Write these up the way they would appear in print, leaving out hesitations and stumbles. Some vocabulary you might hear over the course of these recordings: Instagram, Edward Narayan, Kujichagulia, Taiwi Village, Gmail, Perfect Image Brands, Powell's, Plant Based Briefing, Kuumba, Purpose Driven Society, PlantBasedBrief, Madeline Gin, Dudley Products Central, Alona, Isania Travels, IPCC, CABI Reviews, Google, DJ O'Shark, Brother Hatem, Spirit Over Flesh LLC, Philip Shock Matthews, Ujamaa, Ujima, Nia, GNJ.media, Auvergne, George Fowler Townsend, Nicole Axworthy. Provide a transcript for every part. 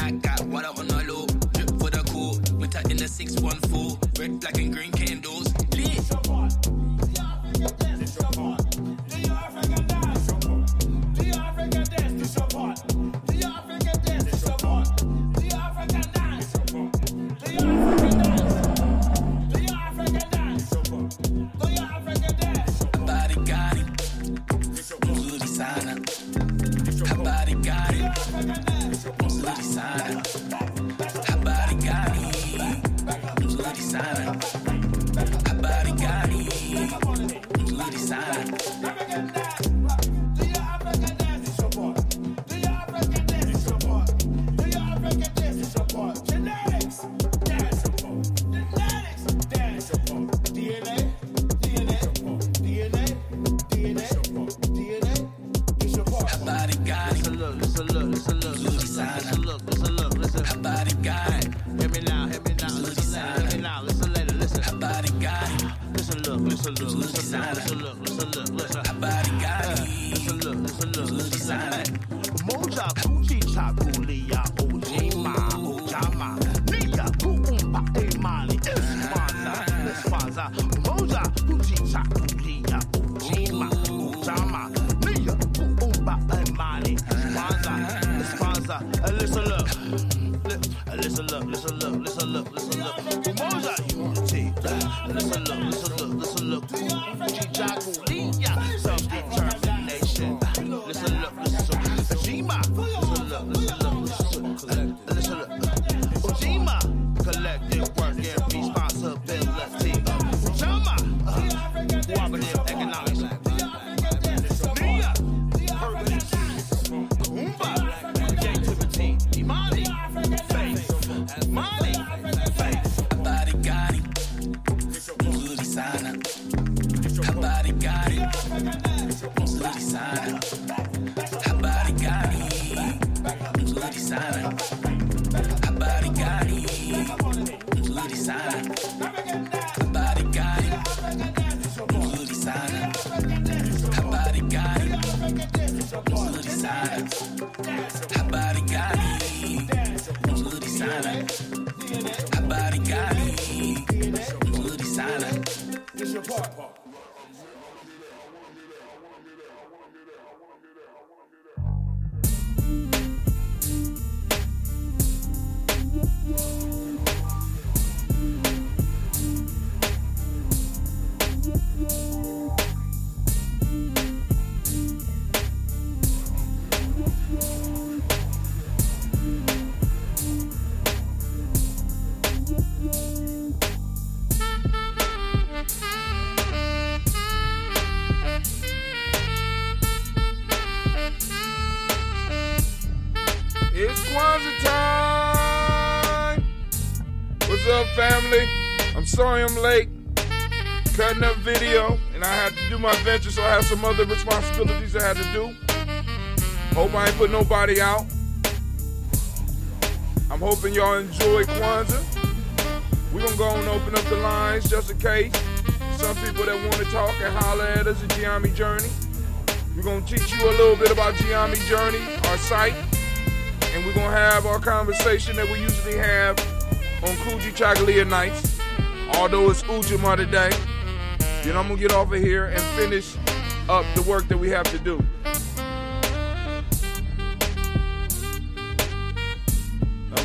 I got water on the low, drip for the cool, winter in the 614, red, black and green candles, lit. Kujichagulia, Ujima, Ujamaa, Nia, Kuumba, Imali, Iswana, Iswaza, Moja, Kujichagulia, Ujima, Ujamaa, Nia, Kuumba, Imali, Iswaza, Iswaza. Listen, look, listen, look, listen, look, listen, look, listen, look. Moja, unity. Listen, look, listen, look, listen, look. Kujichagulia, self-determination. Listen, look, listen, Ujima. Ujima, collective work and responsibility. Ujima, cooperative economics. Nia, purpose, Kumba, creativity, Imani, faith, money, faith. Habari gari, mzuri sana. Habari gari, mzuri sana. Habari gari. Family, I'm sorry I'm late, cutting up video, and I had to do my venture, so I have some other responsibilities I had to do. Hope I ain't put nobody out. I'm hoping y'all enjoy Kwanzaa. We're gonna go and open up the lines just in case. Some people that want to talk and holler at us at Giami Journey. We're gonna teach you a little bit about Giami Journey, our site, and we're gonna have our conversation that we usually have on Kujichagulia nights, although it's Ujima today. Then I'm gonna get off of here and finish up the work that we have to do.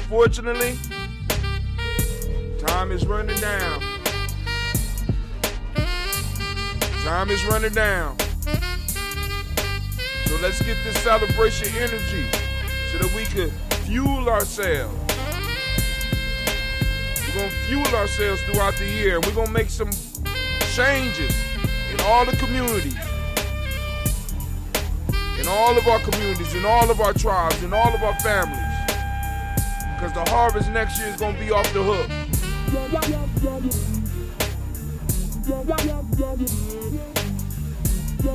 Unfortunately, time is running down. Time is running down. So let's get this celebration energy so that we can fuel ourselves. We're going to fuel ourselves throughout the year. And we're going to make some changes in all the communities. In all of our communities, in all of our tribes, in all of our families. Because the harvest next year is going to be off the hook.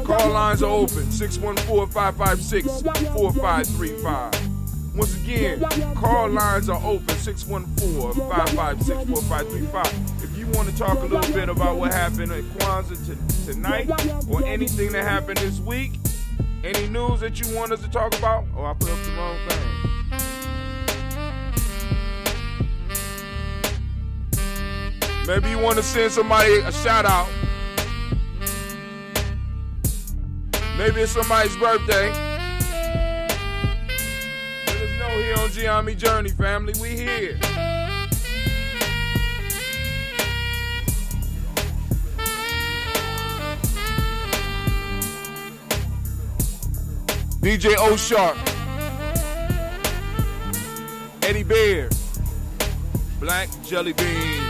Call lines are open, 614-556-4535. Once again, call lines are open, 614-556-4535. If you want to talk a little bit about what happened at Kwanzaa tonight or anything that happened this week, any news that you want us to talk about, oh, I put up the wrong thing. Maybe you want to send somebody a shout out. Maybe it's somebody's birthday. Let us know here on Giami Journey, family. We here. DJ O'Shark, Eddie Bear, Black Jellybean.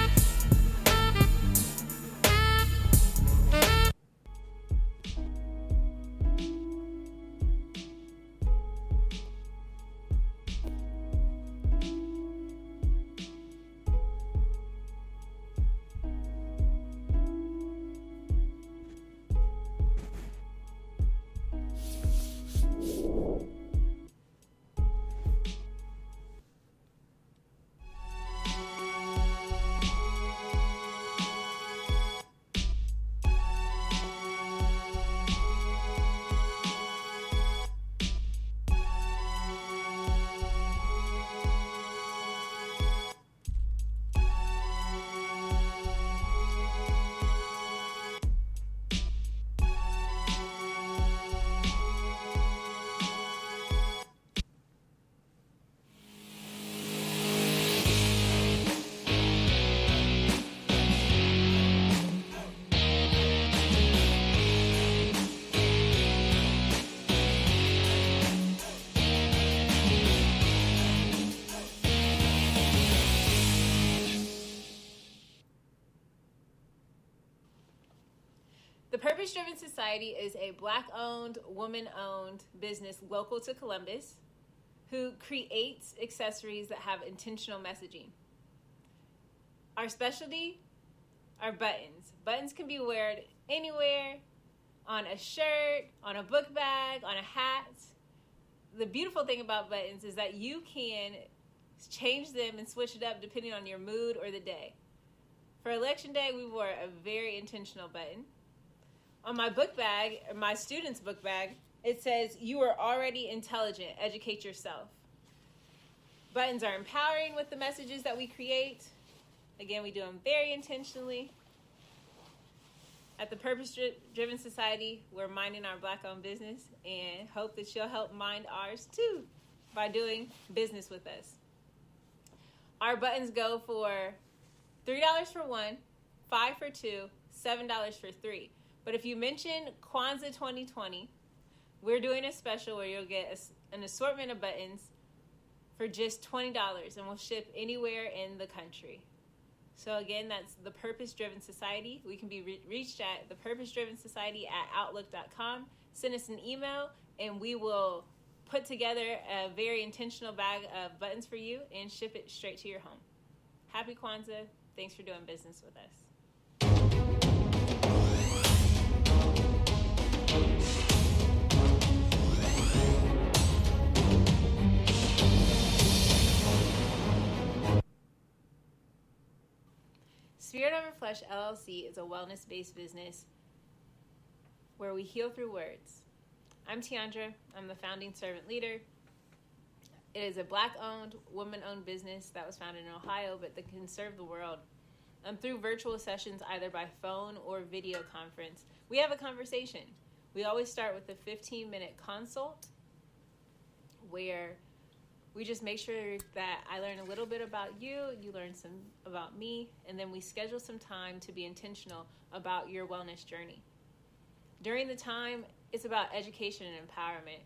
Purpose Driven Society is a black-owned, woman-owned business local to Columbus who creates accessories that have intentional messaging. Our specialty are buttons. Buttons can be worn anywhere, on a shirt, on a book bag, on a hat. The beautiful thing about buttons is that you can change them and switch it up depending on your mood or the day. For Election Day, we wore a very intentional button. On my book bag, my student's book bag, it says, "You are already intelligent. Educate yourself." Buttons are empowering with the messages that we create. Again, we do them very intentionally. At the Purpose Driven Society, we're minding our black-owned business and hope that you'll help mind ours too by doing business with us. Our buttons go for $3 for one, $5 for two, $7 for three. But if you mention Kwanzaa 2020, we're doing a special where you'll get an assortment of buttons for just $20, and we'll ship anywhere in the country. So again, that's the Purpose Driven Society. We can be reached at thepurposedrivensociety@outlook.com. Send us an email, and we will put together a very intentional bag of buttons for you and ship it straight to your home. Happy Kwanzaa. Thanks for doing business with us. Spirit Over Flesh LLC is a wellness-based business where we heal through words. I'm Tiandra. I'm the founding servant leader. It is a black-owned, woman-owned business that was founded in Ohio, but that can serve the world. Through virtual sessions, either by phone or video conference, we have a conversation. We always start with a 15-minute consult where we just make sure that I learn a little bit about you, you learn some about me, and then we schedule some time to be intentional about your wellness journey. During the time, it's about education and empowerment.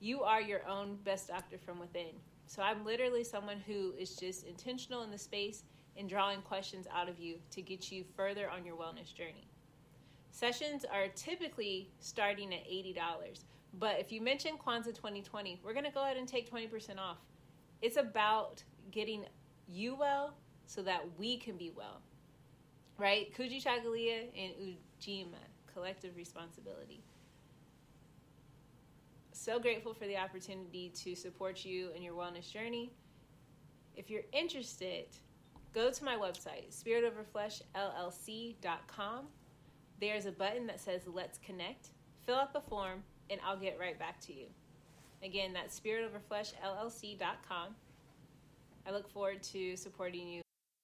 You are your own best doctor from within. So I'm literally someone who is just intentional in the space and drawing questions out of you to get you further on your wellness journey. Sessions are typically starting at $80, but if you mention Kwanzaa 2020, we're going to go ahead and take 20% off. It's about getting you well so that we can be well, right? Kujichagulia and Ujima, collective responsibility. So grateful for the opportunity to support you in your wellness journey. If you're interested, go to my website, spiritoverfleshllc.com. There's a button that says Let's Connect. Fill out the form, and I'll get right back to you. Again, that's spiritoverfleshllc.com. I look forward to supporting you.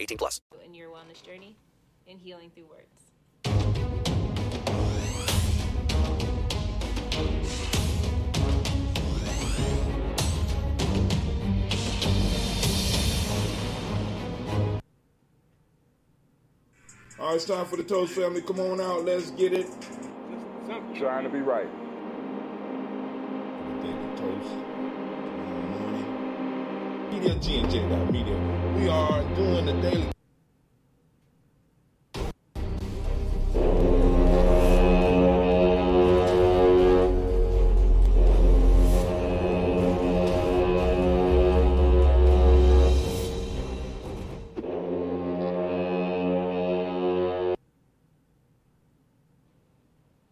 18+. In your wellness journey and healing through words. All right, it's time for the Toast family. Come on out. Let's get it. I'm trying to be right. Media, GNJ.media. We are doing the daily.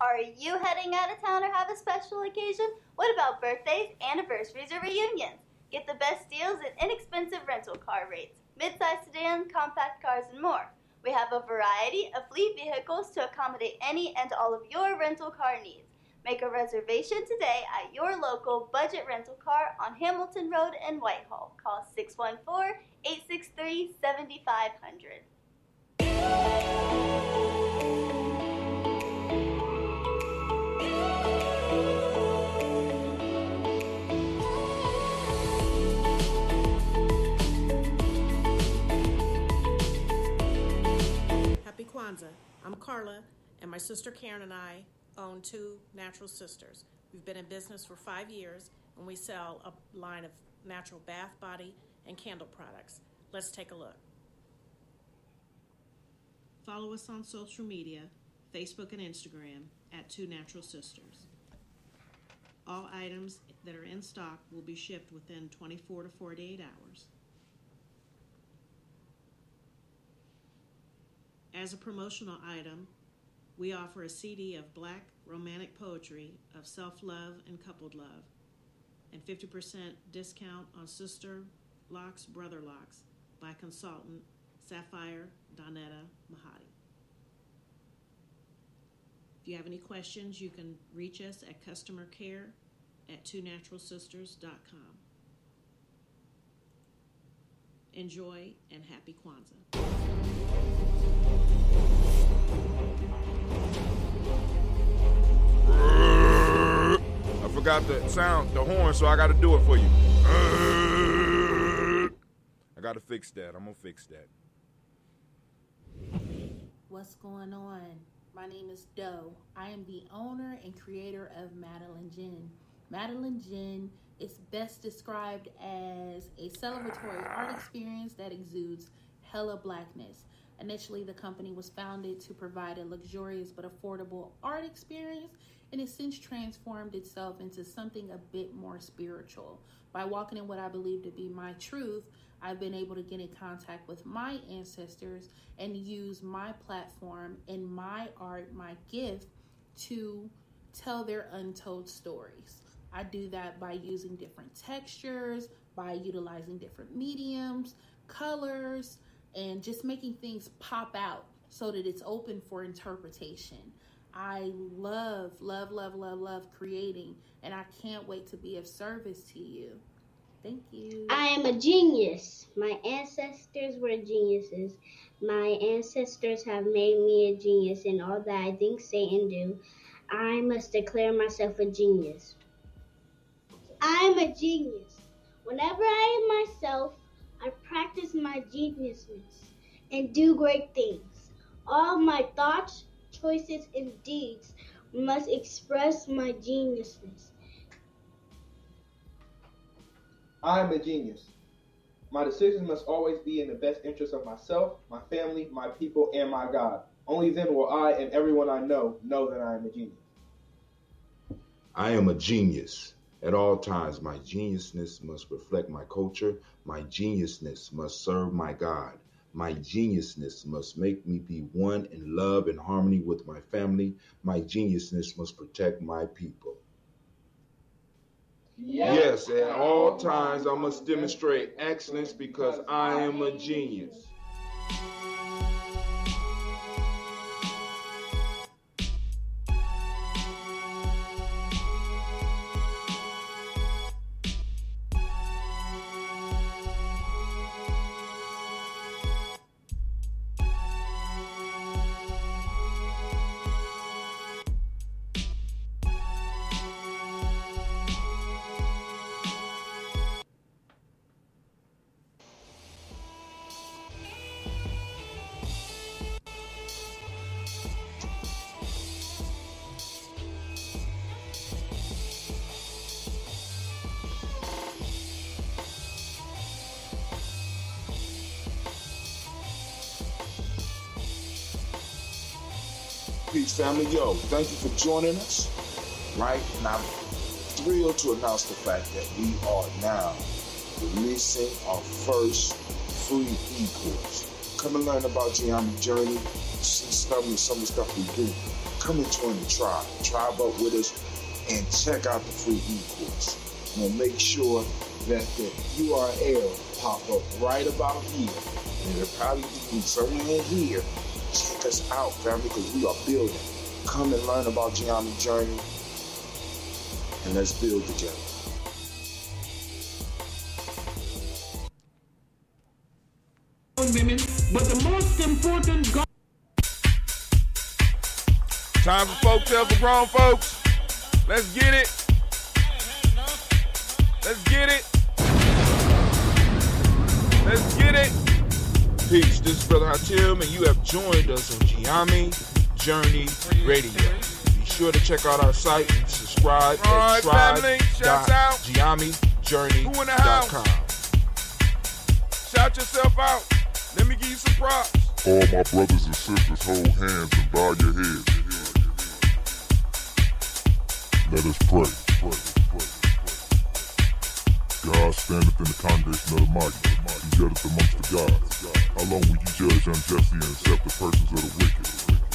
Are you heading out of town or have a special occasion? What about birthdays, anniversaries, or reunions? Get the best deals at inexpensive rental car rates, midsize sedans, compact cars, and more. We have a variety of fleet vehicles to accommodate any and all of your rental car needs. Make a reservation today at your local Budget Rental Car on Hamilton Road in Whitehall. Call 614-863-7500. Kwanzaa. I'm Carla, and my sister Karen and I own Two Natural Sisters. We've been in business for 5 years, and we sell a line of natural bath, body, and candle products. Let's take a look. Follow us on social media, Facebook and Instagram, at Two Natural Sisters. All items that are in stock will be shipped within 24 to 48 hours. As a promotional item, we offer a CD of Black romantic poetry of self-love and coupled love, and 50% discount on Sister Locks, Brother Locks by consultant Sapphire Donetta Mahadi. If you have any questions, you can reach us at customercare@twonaturalsisters.com. Enjoy and happy Kwanzaa. I forgot the sound, the horn, so I got to do it for you. I got to fix that. I'm going to fix that. What's going on? My name is Doe. I am the owner and creator of Madeline Gin. Madeline Gin is best described as a celebratory art experience that exudes hella blackness. Initially, the company was founded to provide a luxurious but affordable art experience, and it's since transformed itself into something a bit more spiritual. By walking in what I believe to be my truth, I've been able to get in contact with my ancestors and use my platform and my art, my gift, to tell their untold stories. I do that by using different textures, by utilizing different mediums, colors, and just making things pop out so that it's open for interpretation. I love, love, love, love, love creating, and I can't wait to be of service to you. Thank you. I am a genius. My ancestors were geniuses. My ancestors have made me a genius in all that I think, say, and do. I must declare myself a genius. I'm a genius. Whenever I am myself, I practice my geniusness and do great things. All my thoughts, choices, and deeds must express my geniusness. I am a genius. My decisions must always be in the best interest of myself, my family, my people, and my God. Only then will I and everyone I know that I am a genius. I am a genius. At all times, my geniusness must reflect my culture. My geniusness must serve my God. My geniusness must make me be one in love and harmony with my family. My geniusness must protect my people. Yes, at all times I must demonstrate excellence because I am a genius. Family, yo, thank you for joining us, right? And I'm thrilled to announce the fact that we are now releasing our first free e-course. Come and learn about Giami Journey, see some of the stuff we do. Come and join the tribe up with us, and check out the free e-course. We'll make sure that the URL pop up right about here, and it'll probably be somewhere in here. Check us out, family, because we are building. Come and learn about Giami Journey, and let's build together. Women, but the most important time for folks tell for grown folks. Let's get it. Let's get it. Let's get it. Peace, this is Brother Hatem, and you have joined us on Giami Journey Radio. Be sure to check out our site and subscribe at tribe.giamijourney.com. Shout yourself out. Let me give you some props. All my brothers and sisters, hold hands and bow your heads. Let us pray. God standeth in the congregation of the mighty. He judgeth amongst the gods. How long will you judge unjustly and accept the persons of the wicked?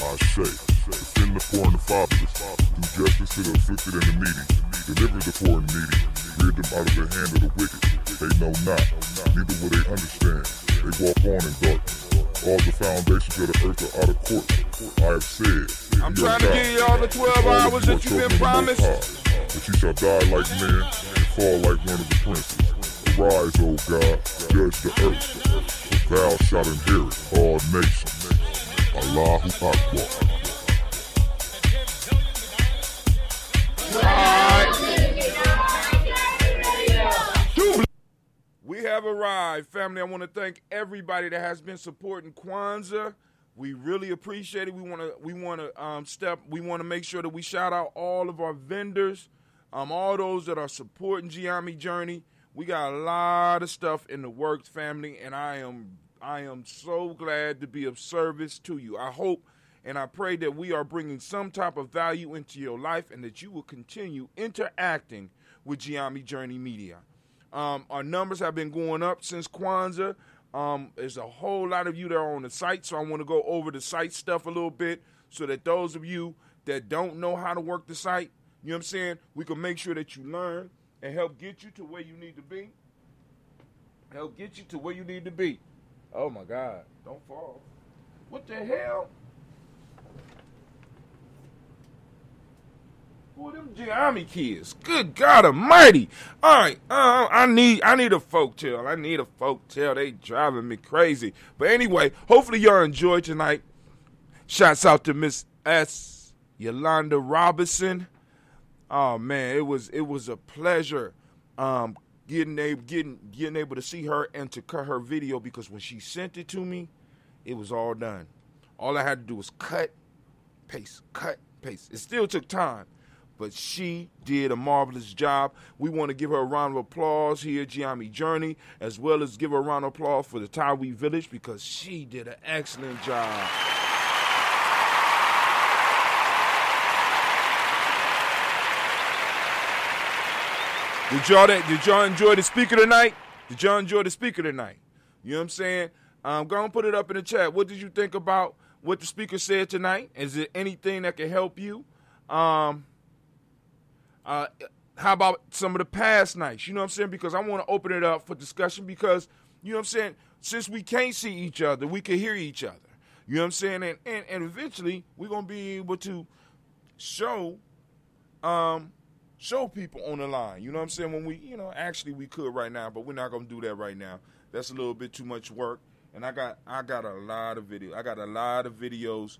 I say, defend the poor and the fatherless, do justice to the afflicted and the needy, deliver the poor and needy, rid them out of the hand of the wicked. They know not, neither will they understand. They walk on in darkness. All the foundations of the earth are out of court. I have said, I'm trying to give you all the 12 hours that you've been promised. But you shall die like man and fall like one of the princes. Arise, O God, judge the earth, for thou shalt inherit all nations. Allahu Akbar. We have arrived, family. I want to thank everybody that has been supporting Kwanzaa. We really appreciate it. We want to make sure that we shout out all of our vendors, all those that are supporting Giami Journey. We got a lot of stuff in the works, family, and I am so glad to be of service to you. I hope and I pray that we are bringing some type of value into your life and that you will continue interacting with Giami Journey Media. Our numbers have been going up since Kwanzaa. There's a whole lot of you that are on the site, so I want to go over the site stuff a little bit so that those of you that don't know how to work the site, you know what I'm saying, we can make sure that you learn and help get you to where you need to be. Help get you to where you need to be. Oh, my God. Don't fall. What the hell? Boy, them Giami kids. Good God almighty. All right. I need a folk tale. They driving me crazy. But anyway, hopefully y'all enjoy tonight. Shouts out to Miss S. Yolanda Robinson. Oh, man, it was a pleasure getting able to see her and to cut her video, because when she sent it to me, it was all done. All I had to do was cut, paste, cut, paste. It still took time, but she did a marvelous job. We want to give her a round of applause here at Giami Journey, as well as give her a round of applause for the Taiwi Village, because she did an excellent job. Did y'all enjoy the speaker tonight? You know what I'm saying? Go and put it up in the chat. What did you think about what the speaker said tonight? Is there anything that can help you? How about some of the past nights? You know what I'm saying? Because I want to open it up for discussion, because, you know what I'm saying, since we can't see each other, we can hear each other. You know what I'm saying? And eventually, we're going to be able to show people on the line, you know what I'm saying, when we, you know, actually we could right now, but we're not going to do that right now. That's a little bit too much work, and I got a lot of video. I got a lot of videos.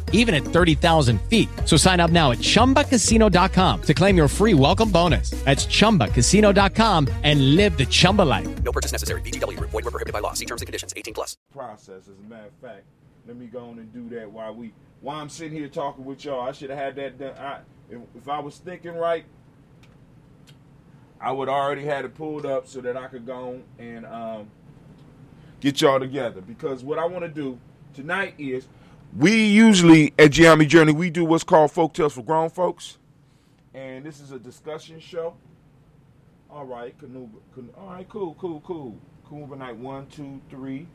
even at 30,000 feet. So sign up now at ChumbaCasino.com to claim your free welcome bonus. That's ChumbaCasino.com and live the Chumba life. No purchase necessary. VGW. Void where prohibited by law. See terms and conditions. 18 plus. Process, as a matter of fact. Let me go on and do that while I'm sitting here talking with y'all. I should have had that done. If I was thinking right, I would already had it pulled up so that I could go on and get y'all together. Because what I want to do tonight is, we usually at Giami Journey, we do what's called Folk Tales for Grown Folks. And this is a discussion show. All right, cool. Kunuba night 1, 2, 3.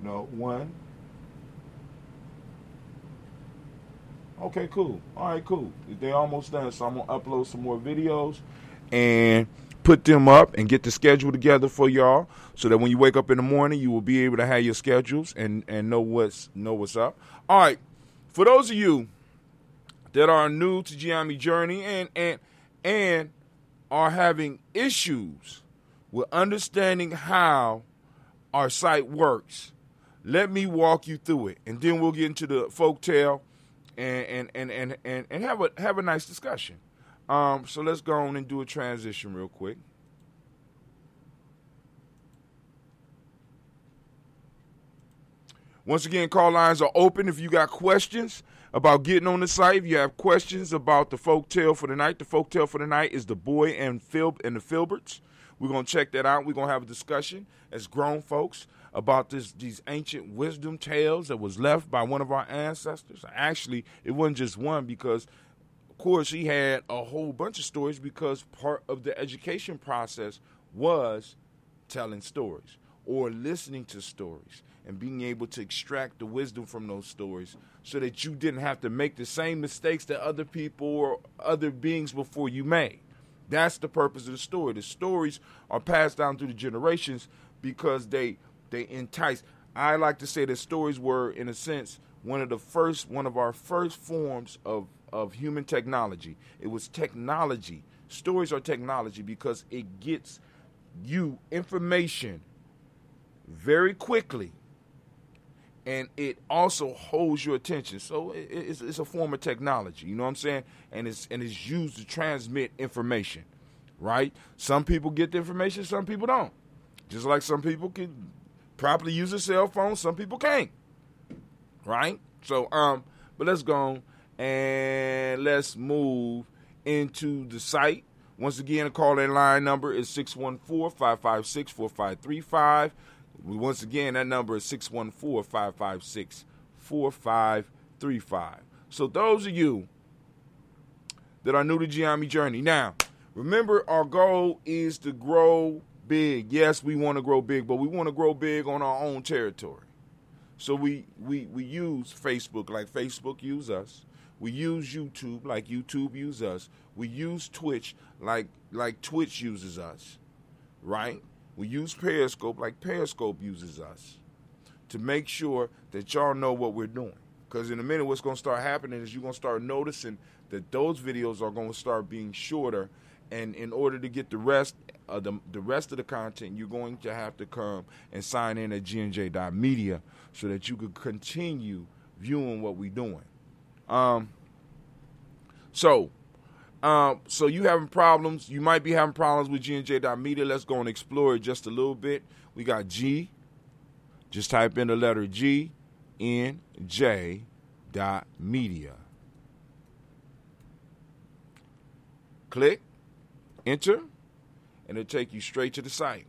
No, 1. Okay, cool. All right, cool. They're almost done, so I'm going to upload some more videos and put them up and get the schedule together for y'all, so that when you wake up in the morning, you will be able to have your schedules and know what's up. All right, for those of you that are new to Giami Journey, and and are having issues with understanding how our site works, let me walk you through it, and then we'll get into the folktale and have a nice discussion. So let's go on and do a transition real quick. Once again, call lines are open if you got questions about getting on the site. If you have questions about the folktale for the night, the folktale for the night is the boy and the Filberts. We're going to check that out. We're going to have a discussion as grown folks about these ancient wisdom tales that was left by one of our ancestors. Actually, it wasn't just one because, of course, he had a whole bunch of stories because part of the education process was telling stories or listening to stories and being able to extract the wisdom from those stories so that you didn't have to make the same mistakes that other people or other beings before you made. That's the purpose of the story. The stories are passed down through the generations because they entice. I like to say that stories were, in a sense, one of our first forms of human technology. It was technology. Stories are technology because it gets you information very quickly, and it also holds your attention. So it's a form of technology, you know what I'm saying? And it's used to transmit information, right? Some people get the information, some people don't. Just like some people can properly use a cell phone, some people can't, right? So, but let's go on and let's move into the site. Once again, the call-in line number is 614-556-4535. Once again, that number is 614-556-4535. So those of you that are new to Giami Journey, now, remember our goal is to grow big. Yes, we want to grow big, but we want to grow big on our own territory. So we use Facebook like Facebook use us. We use YouTube like YouTube use us. We use Twitch like Twitch uses us, right? We use Periscope like Periscope uses us to make sure that y'all know what we're doing. Because in a minute, what's going to start happening is you're going to start noticing that those videos are going to start being shorter. And in order to get the rest of the content, you're going to have to come and sign in at GNJ.media so that you can continue viewing what we're doing. So you having problems, you might be having problems with GNJ.media. Let's go and explore it just a little bit. We got G. Just type in the letter G, GNJ.media. Click, enter, and it'll take you straight to the site.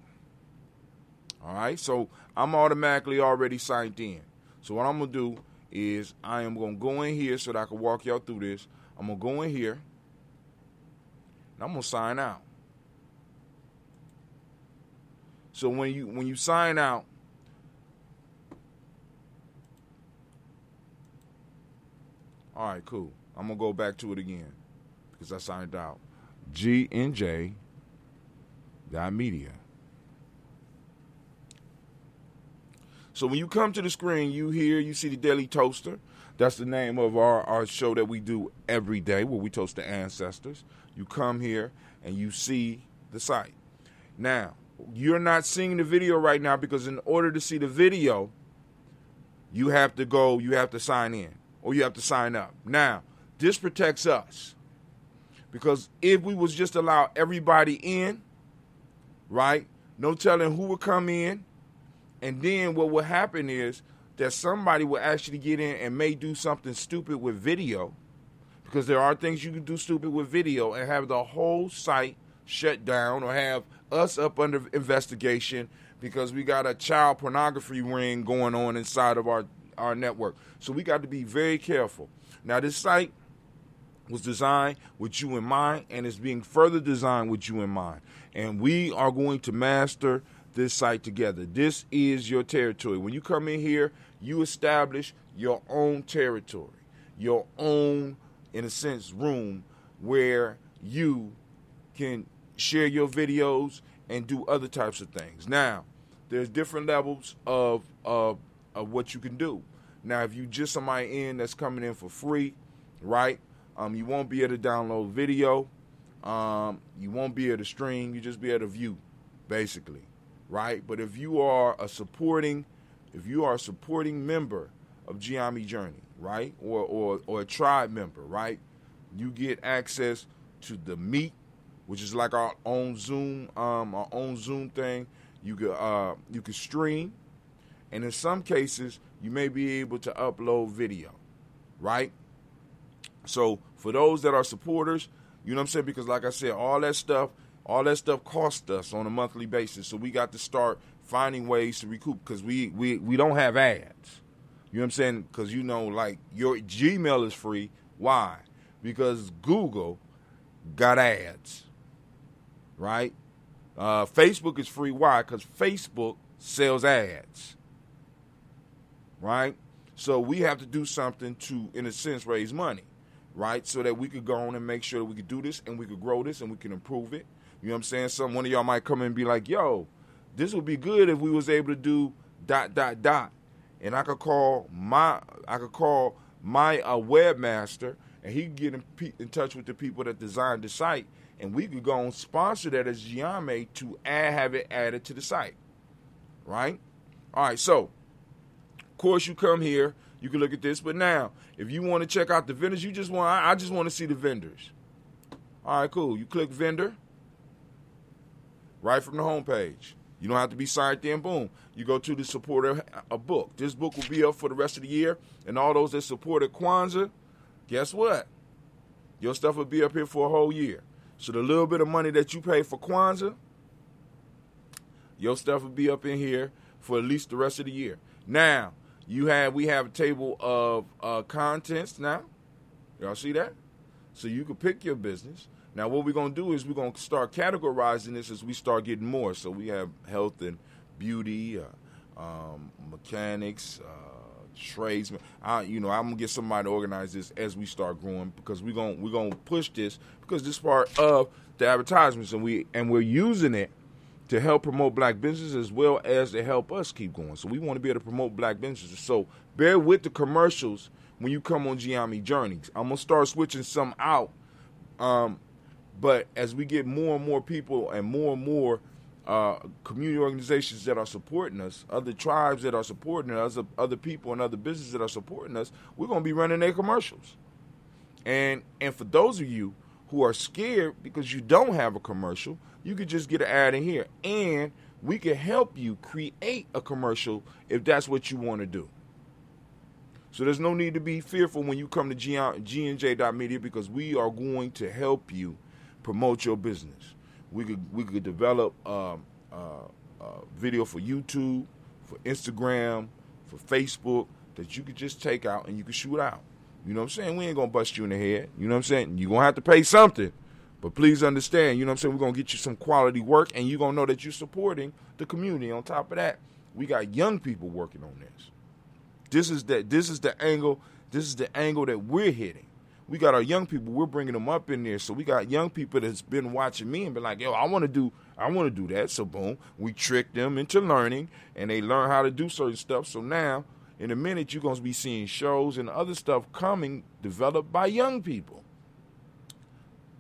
All right, so I'm automatically already signed in. So what I'm going to do is I am going to go in here so that I can walk y'all through this. I'm going to go in here. And I'm going to sign out. So when you sign out, all right, cool. I'm going to go back to it again because I signed out. GNJ.media. So when you come to the screen, you see the Daily Toaster. That's the name of our show that we do every day where we toast the ancestors. You come here and you see the site. Now, you're not seeing the video right now because in order to see the video, you have to sign in or you have to sign up. Now, this protects us because if we was just allow everybody in, right, no telling who would come in, and then what would happen is that somebody will actually get in and may do something stupid with video. Because there are things you can do stupid with video and have the whole site shut down or have us up under investigation because we got a child pornography ring going on inside of our network. So we got to be very careful. Now, this site was designed with you in mind and is being further designed with you in mind. And we are going to master this site together. This is your territory. When you come in here, you establish your own territory, your own, in a sense, room where you can share your videos and do other types of things. Now, there's different levels of what you can do. Now, if you just somebody in that's coming in for free, right, you won't be able to download video. You won't be able to stream. You just be able to view, basically, right? But if you are a supporting, member of Giami Journey, right, or a tribe member, right, you get access to the meet, which is like our own Zoom thing. You could stream, and in some cases, you may be able to upload video, right? So for those that are supporters, you know what I'm saying? Because like I said, all that stuff costs us on a monthly basis. So we got to start finding ways to recoup because we don't have ads. You know what I'm saying? Because, you know, like your Gmail is free. Why? Because Google got ads, right? Facebook is free. Why? Because Facebook sells ads, right? So we have to do something to, in a sense, raise money, right? So that we could go on and make sure that we could do this and we could grow this and we can improve it. You know what I'm saying? One of y'all might come and be like, yo, this would be good if we was able to do ... And I could call my webmaster and he could get in touch with the people that designed the site and we could go and sponsor that as Giami to have it added to the site, right? All right, so of course you come here, you can look at this, but now if you want to check out the vendors, I just want to see the vendors. All right, cool. You click vendor right from the homepage. You don't have to be signed in. Boom. You go to the supporter a book. This book will be up for the rest of the year. And all those that supported Kwanzaa, guess what? Your stuff will be up here for a whole year. So the little bit of money that you pay for Kwanzaa, your stuff will be up in here for at least the rest of the year. Now, we have a table of contents now. Y'all see that? So you can pick your business. Now, what we're going to do is we're going to start categorizing this as we start getting more. So we have health and beauty, mechanics, tradesmen. I'm going to get somebody to organize this as we start growing because we're going to push this because this is part of the advertisements. And we're using it to help promote black businesses as well as to help us keep going. So we want to be able to promote black businesses. So bear with the commercials when you come on Giami Journeys. I'm going to start switching some out. But as we get more and more people and more community organizations that are supporting us, other tribes that are supporting us, other people and other businesses that are supporting us, we're going to be running their commercials. And for those of you who are scared because you don't have a commercial, you could just get an ad in here. And we can help you create a commercial if that's what you want to do. So there's no need to be fearful when you come to GNJ.media because we are going to help you promote your business. We could develop video for YouTube, for Instagram, for Facebook that you could just take out and you could shoot out. You know what I'm saying? We ain't going to bust you in the head. You know what I'm saying? You're going to have to pay something. But please understand, you know what I'm saying? We're going to get you some quality work and you're going to know that you're supporting the community. On top of that, we got young people working on this. This is the angle that we're hitting. We got our young people. We're bringing them up in there. So we got young people that's been watching me and been like, yo, I want to do that. So boom, we tricked them into learning and they learn how to do certain stuff. So now in a minute, you're going to be seeing shows and other stuff coming developed by young people.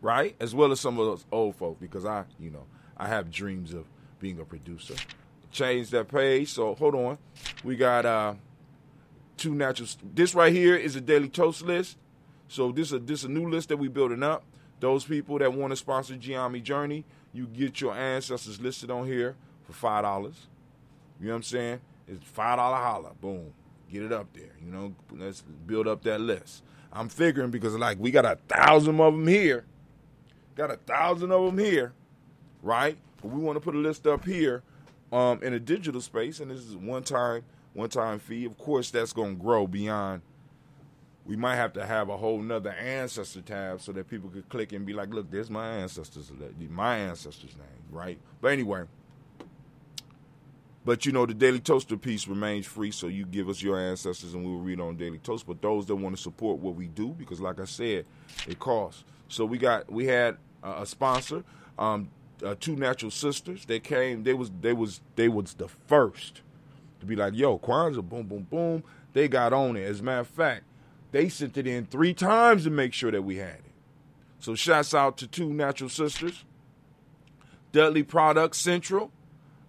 Right. As well as some of those old folk, because I have dreams of being a producer. Change that page. So hold on. We got, Two Natural. This right here is a daily toast list. So this a new list that we building up. Those people that want to sponsor Giami Journey, you get your ancestors listed on here for $5. You know what I'm saying? It's $5 holla. Boom. Get it up there. You know, let's build up that list. I'm figuring because like we got 1,000 of them here. Right? But we want to put a list up here in a digital space, and this is one-time fee. Of course, that's going to grow beyond. We might have to have a whole nother ancestor tab so that people could click and be like, look, there's my ancestors' name, right? But anyway, but you know, the Daily Toaster piece remains free, so you give us your ancestors and we'll read on Daily Toast. But those that want to support what we do, because like I said, it costs. So we had a sponsor, Two Natural Sisters. They came. They was the first. Be like, yo, Kwanzaa, boom, boom, boom. They got on it. As a matter of fact, they sent it in 3 times to make sure that we had it. So shouts out to Two Natural Sisters, Dudley Products Central.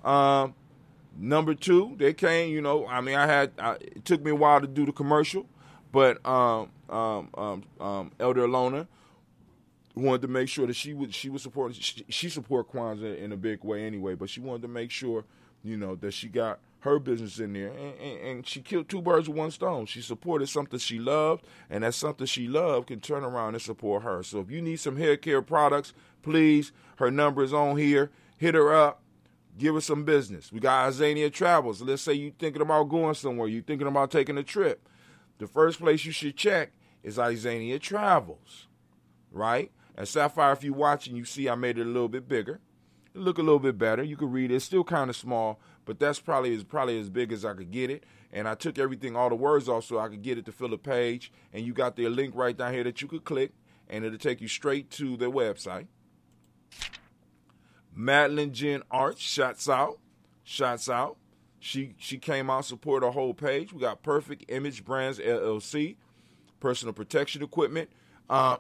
Number two, they came, you know, I mean, it took me a while to do the commercial, but Elder Alona wanted to make sure that she was supporting, she support Kwanzaa in a big way anyway, but she wanted to make sure, you know, that she got her business in there, and she killed two birds with one stone. She supported something she loved, and that something she loved can turn around and support her. So if you need some hair care products, please, her number is on here. Hit her up. Give her some business. We got Isania Travels. Let's say you're thinking about going somewhere. You're thinking about taking a trip. The first place you should check is Isania Travels, right? And Sapphire, if you're watching, you see I made it a little bit bigger. It look a little bit better. You can read it. It's still kind of small, but that's probably as big as I could get it. And I took everything, all the words off, so I could get it to fill a page. And you got their link right down here that you could click, and it'll take you straight to their website. Madeline Gin Arts, shouts out. She came out, supported a whole page. We got Perfect Image Brands LLC, personal protection equipment, and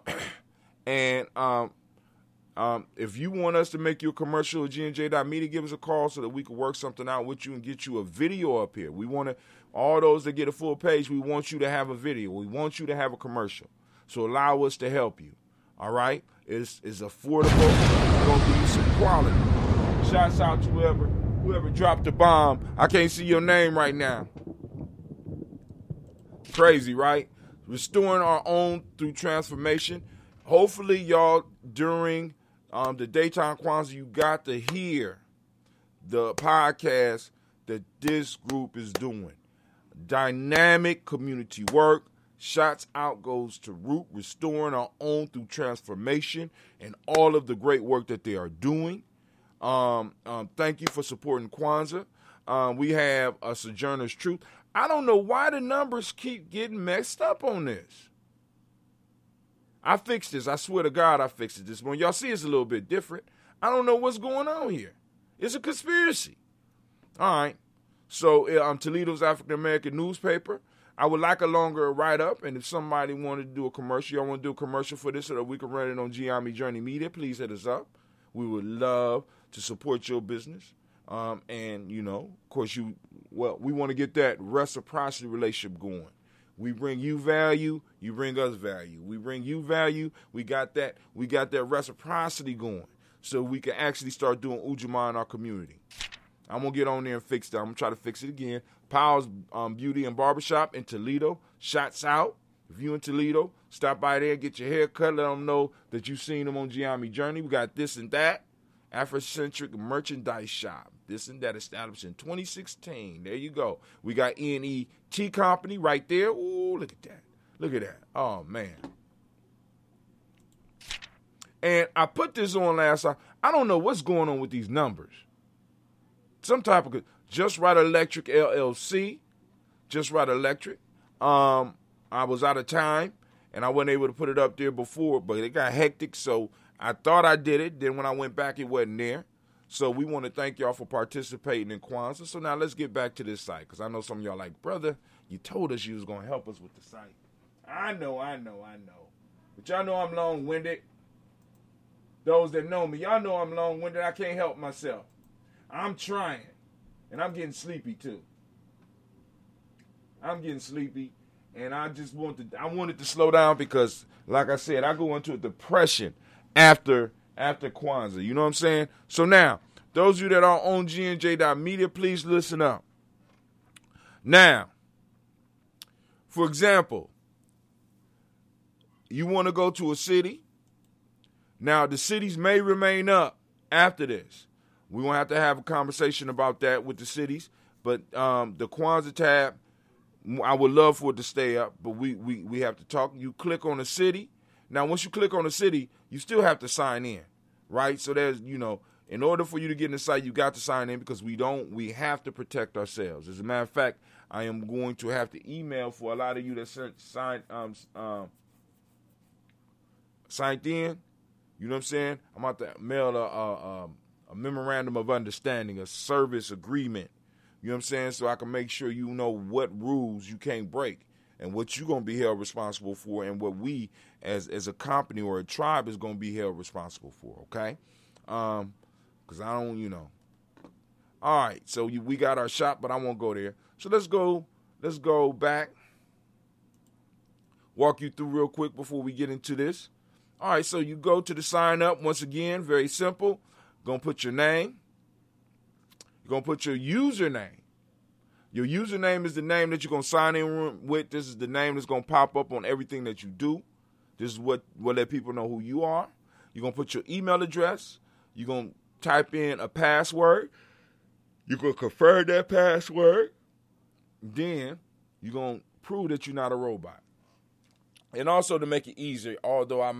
if you want us to make you a commercial at GNJ.media, give us a call so that we can work something out with you and get you a video up here. We want to, all those that get a full page, we want you to have a video. We want you to have a commercial. So allow us to help you. All right? It's affordable. We're going to give you some quality. Shouts out to whoever dropped the bomb. I can't see your name right now. Crazy, right? Restoring our own through transformation. Hopefully, y'all, during the daytime Kwanzaa, you got to hear the podcast that this group is doing. Dynamic community work. Shots out goes to Root, restoring our own through transformation, and all of the great work that they are doing. Thank you for supporting Kwanzaa. We have a Sojourner's Truth. I don't know why the numbers keep getting messed up on this. I fixed this. I swear to God, I fixed it this morning. Y'all see it's a little bit different. I don't know what's going on here. It's a conspiracy. All right. So Toledo's African-American newspaper. I would like a longer write-up, and if somebody wanted to do a commercial, y'all want to do a commercial for this so that we can run it on Giami Journey Media, please hit us up. We would love to support your business. And, you know, of course, we want to get that reciprocity relationship going. We bring you value, you bring us value. We bring you value, we got that reciprocity going. So we can actually start doing Ujamaa in our community. I'm going to get on there and fix that. I'm going to try to fix it again. Powell's Beauty and Barbershop in Toledo. Shots out. If you're in Toledo, stop by there, get your hair cut. Let them know that you've seen them on Giami Journey. We got this and that. Afrocentric Merchandise Shop. This and that established in 2016. There you go. We got NET Company right there. Ooh, look at that. Look at that. Oh, man. And I put this on last time. I don't know what's going on with these numbers. Some type of Just Right Electric LLC. Just Right Electric. I was out of time, and I wasn't able to put it up there before, but it got hectic, so I thought I did it. Then when I went back, it wasn't there. So we want to thank y'all for participating in Kwanzaa. So now let's get back to this site, because I know some of y'all are like, brother, you told us you was going to help us with the site. I know. But y'all know I'm long-winded. Those that know me, y'all know I'm long-winded. I can't help myself. I'm trying, and I'm getting sleepy too. And I just wanted to slow down because, like I said, I go into a depression after Kwanzaa. You know what I'm saying? So now, those of you that are on GNJ.media, please listen up. Now, for example, you want to go to a city. Now, the cities may remain up after this. We won't have to have a conversation about that with the cities. But the Kwanzaa tab, I would love for it to stay up, but we have to talk. You click on a city. Now, once you click on a city, you still have to sign in, right? So there's, you know, in order for you to get in the site, you got to sign in because we have to protect ourselves. As a matter of fact, I am going to have to email for a lot of you that signed in. You know what I'm saying? I'm about to mail a memorandum of understanding, a service agreement. You know what I'm saying? So I can make sure you know what rules you can't break. and what you're going to be held responsible for, and what we as a company or a tribe is going to be held responsible for, okay? Because I don't, you know. All right, so we got our shop, but I won't go there. So let's go back, walk you through real quick before we get into this. All right, so you go to the sign up. Once again, very simple. Going to put your name. You're going to put your username. Your username is the name that you're going to sign in with. This is the name that's going to pop up on everything that you do. This is what will let people know who you are. You're going to put your email address. You're going to type in a password. You're going to confirm that password. Then you're going to prove that you're not a robot. And also to make it easier, although I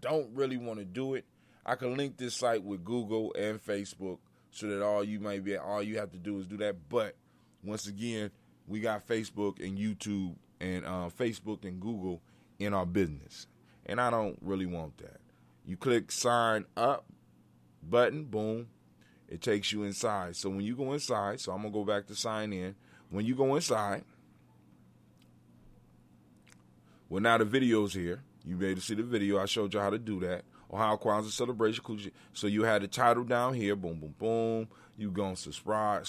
don't really want to do it, I can link this site with Google and Facebook so that all you have to do is do that. But once again, we got Facebook and YouTube and Facebook and Google in our business. And I don't really want that. You click sign up button, boom, it takes you inside. So when you go inside, so I'm going to go back to sign in. When you go inside, well, now the video's here. You'll be able to see the video. I showed you how to do that. Ohio Kwanzaa Celebration. So you had the title down here. Boom, boom, boom. You go and subscribe,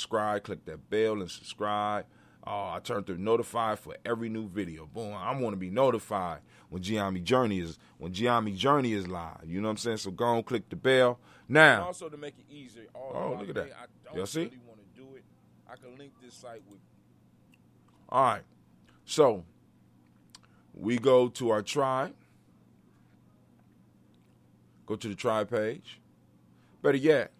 click that bell and subscribe. Oh, I turned to notify for every new video. Boom. I want to be notified when Giami Journey is live. You know what I'm saying? So go and click the bell. Now. Also to make it easier. Look at that. I don't really want to do it. I can link this site with. All right. So. We go to our tribe. Go to the tribe page. Better yet,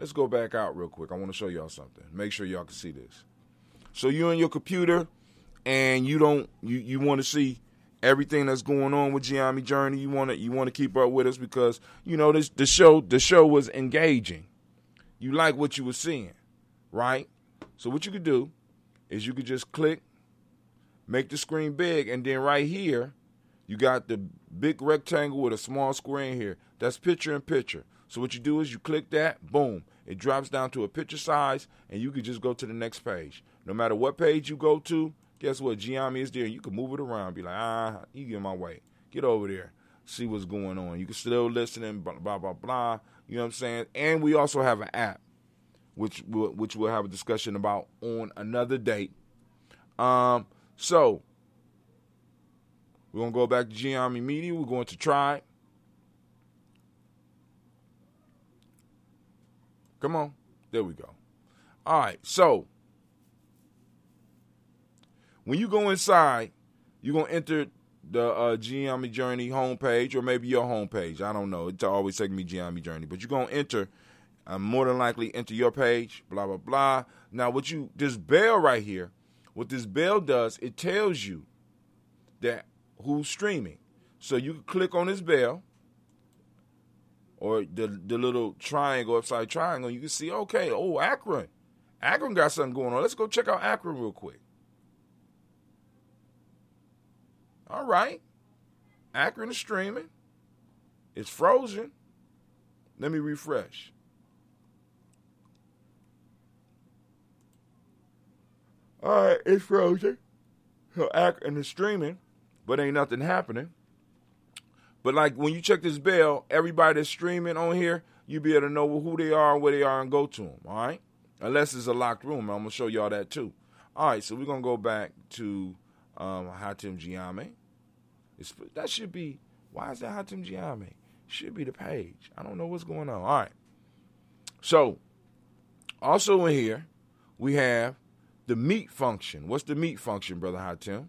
let's go back out real quick. I want to show y'all something. Make sure y'all can see this. So you're in your computer, and you want to see everything that's going on with Giami Journey. You want to keep up with us because you know this. The show was engaging. You like what you were seeing, right? So what you could do is you could just click. Make the screen big, and then right here, you got the big rectangle with a small square in here. That's picture-in-picture. So what you do is you click that, boom. It drops down to a picture size, and you can just go to the next page. No matter what page you go to, guess what? Giami is there, and you can move it around. Be like, you get in my way. Get over there. See what's going on. You can still listen and blah, blah, blah, blah. You know what I'm saying? And we also have an app, which we'll have a discussion about on another date. So, we're going to go back to Giami Media. We're going to try. Come on. There we go. All right. So, when you go inside, you're going to enter the Giami Journey homepage or maybe your homepage. I don't know. It's always taking me Giami Journey. But you're going to enter, more than likely, enter your page, blah, blah, blah. Now, this bell right here. What this bell does, it tells you that who's streaming. So you can click on this bell or the little triangle, upside triangle. You can see, okay, Akron. Akron got something going on. Let's go check out Akron real quick. All right. Akron is streaming. It's frozen. Let me refresh. All right, it's frozen. So Akron is streaming, but ain't nothing happening. But like when you check this bell, everybody that's streaming on here, you be able to know who they are, where they are, and go to them, all right? Unless it's a locked room, I'm going to show y'all that too. All right, so we're going to go back to Hatem Giami. That should be, why is that Hatem Giami? Should be the page. I don't know what's going on. All right. So also in here, we have the meet function. What's the meet function, Brother Hatem?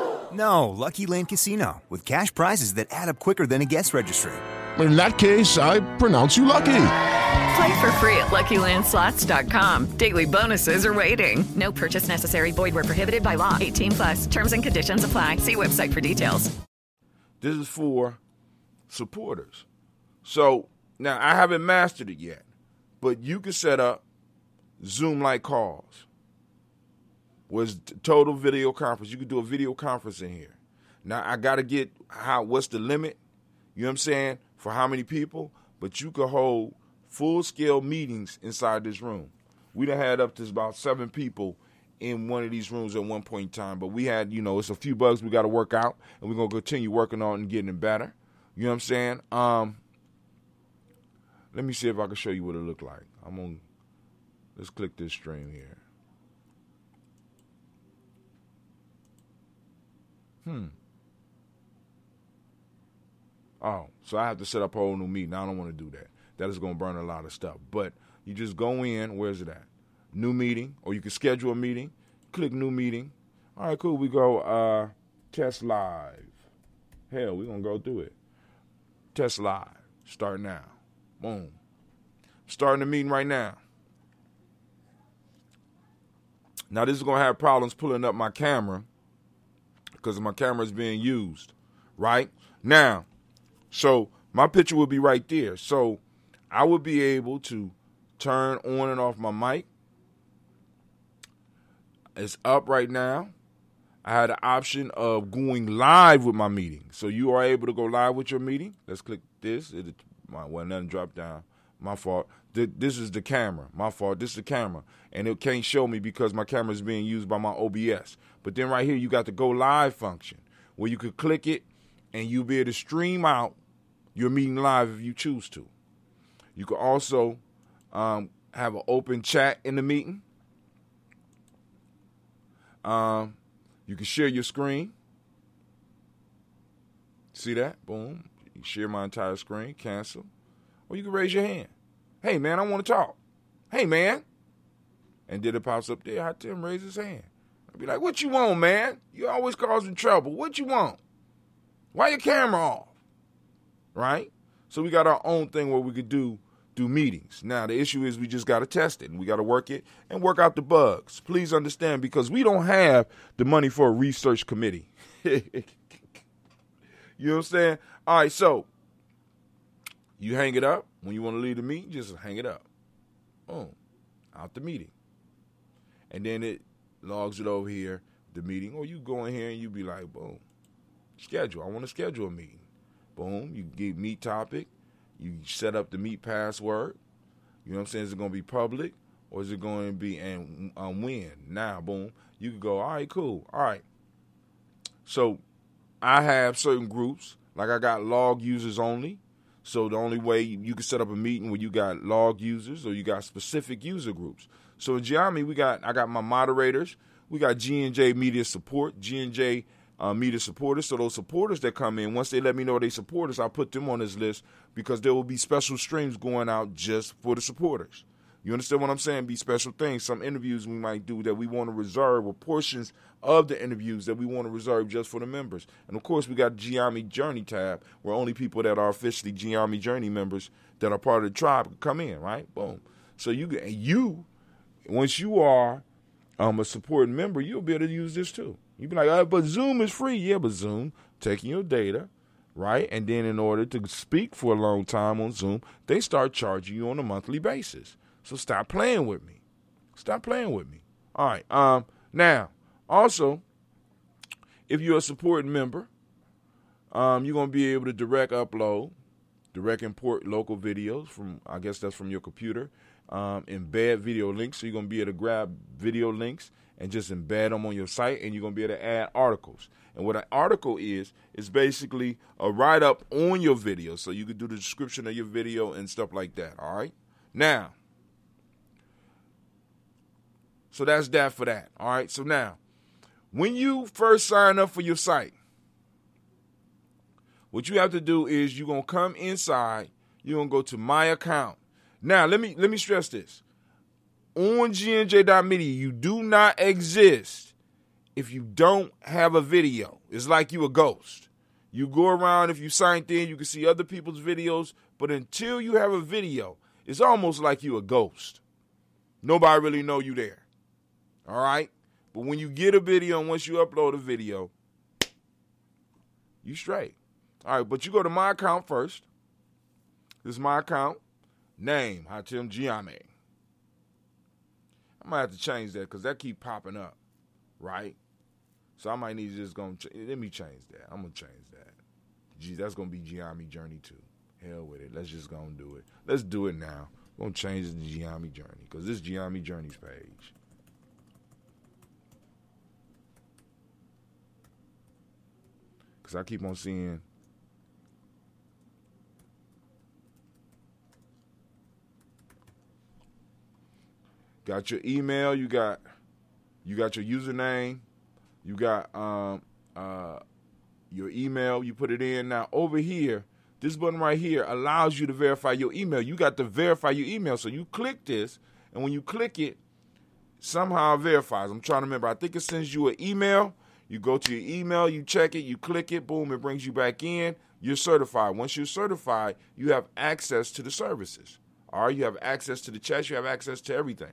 No, Lucky Land Casino, with cash prizes that add up quicker than a guest registry. In that case, I pronounce you lucky. Play for free at LuckyLandSlots.com. Daily bonuses are waiting. No purchase necessary. Void where prohibited by law. 18 plus. Terms and conditions apply. See website for details. This is for supporters. So, now, I haven't mastered it yet, but you can set up Zoom-like calls. Was total video conference. You can do a video conference in here. Now, I got to get what's the limit, you know what I'm saying, for how many people, but you can hold full-scale meetings inside this room. We done had up to about 7 people in one of these rooms at one point in time, but we had, you know, it's a few bugs we got to work out, and we're going to continue working on and getting it better. You know what I'm saying? Let me see if I can show you what it looked like. Let's click this stream here. Oh, so I have to set up a whole new meeting. I don't want to do that. That is going to burn a lot of stuff. But you just go in. Where's it at? New meeting. Or you can schedule a meeting. Click new meeting. All right, cool. We go test live. Hell, we're going to go through it. Test live. Start now. Boom. Starting the meeting right now. Now, this is going to have problems pulling up my camera, because my camera is being used, right? Now, so my picture would be right there. So I would be able to turn on and off my mic. It's up right now. I had the option of going live with my meeting. So you are able to go live with your meeting. Let's click this. Nothing dropped down. My fault. This is the camera. My fault. This is the camera. And it can't show me because my camera is being used by my OBS. But then right here, you got the go live function where you could click it and you'll be able to stream out your meeting live if you choose to. You can also have an open chat in the meeting. You can share your screen. See that? Boom. You share my entire screen. Cancel. Or you can raise your hand. Hey, man, I want to talk. Hey, man. And then it pops up there. Hatem raised his hand. I'd be like, what you want, man? You always causing trouble. What you want? Why your camera off? Right? So we got our own thing where we could do meetings. Now, the issue is we just got to test it, and we got to work it and work out the bugs. Please understand, because we don't have the money for a research committee. You know what I'm saying? All right, so you hang it up. When you want to leave the meeting, just hang it up. Boom. Out the meeting. And then it logs it over here, the meeting. Or you go in here and you be like, boom, schedule. I want to schedule a meeting. Boom. You give meet topic. You set up the meet password. You know what I'm saying? Is it going to be public or is it going to be and when? Now, boom. You can go, all right, cool. All right. So I have certain groups. Like I got log users only. So the only way you can set up a meeting where you got log users or you got specific user groups. So in Giami, I got my moderators. We got GNJ.media support, GNJ.media supporters. So those supporters that come in, once they let me know they support us, I put them on this list because there will be special streams going out just for the supporters. You understand what I'm saying? Be special things. Some interviews we might do that we want to reserve, or portions of the interviews that we want to reserve just for the members. And, of course, we got Giami Journey tab where only people that are officially Giami Journey members that are part of the tribe can come in, right? Boom. So once you are a supporting member, you'll be able to use this too. You'll be like, oh, but Zoom is free. Yeah, but Zoom, taking your data, right? And then in order to speak for a long time on Zoom, they start charging you on a monthly basis. So stop playing with me. Stop playing with me. All right. Now, also, if you're a supporting member, You're going to be able to direct upload, direct import local videos from, I guess that's from your computer, embed video links. So you're going to be able to grab video links and just embed them on your site, and you're going to be able to add articles. And what an article is basically a write-up on your video. So you could do the description of your video and stuff like that, all right? Now, so that's that for that, all right? So now, when you first sign up for your site, what you have to do is you're going to come inside, you're going to go to My Account. Now, let me stress this. On GNJ.media, you do not exist if you don't have a video. It's like you a ghost. You go around, if you signed in, you can see other people's videos, but until you have a video, it's almost like you a ghost. Nobody really know you there, all right? But when you get a video and once you upload a video, you straight. All right, but you go to My Account first. This is My Account. Name, Hatem Giami. I might have to change that because that keep popping up, right? So I might need to just go, let me change that. I'm going to change that. Gee, that's going to be Giami Journey too. Hell with it. Let's just go and do it. Let's do it now. We're going to change it to Giami Journey because this is Giami Journey's page. Because I keep on seeing... Got your email, you got your username, you got your email, you put it in. Now over here, this button right here allows you to verify your email. You got to verify your email. So you click this, and when you click it, somehow it verifies. I'm trying to remember. I think it sends you an email. You go to your email, you check it, you click it, boom, it brings you back in. You're certified. Once you're certified, you have access to the services. All right, you have access to the chat, you have access to everything.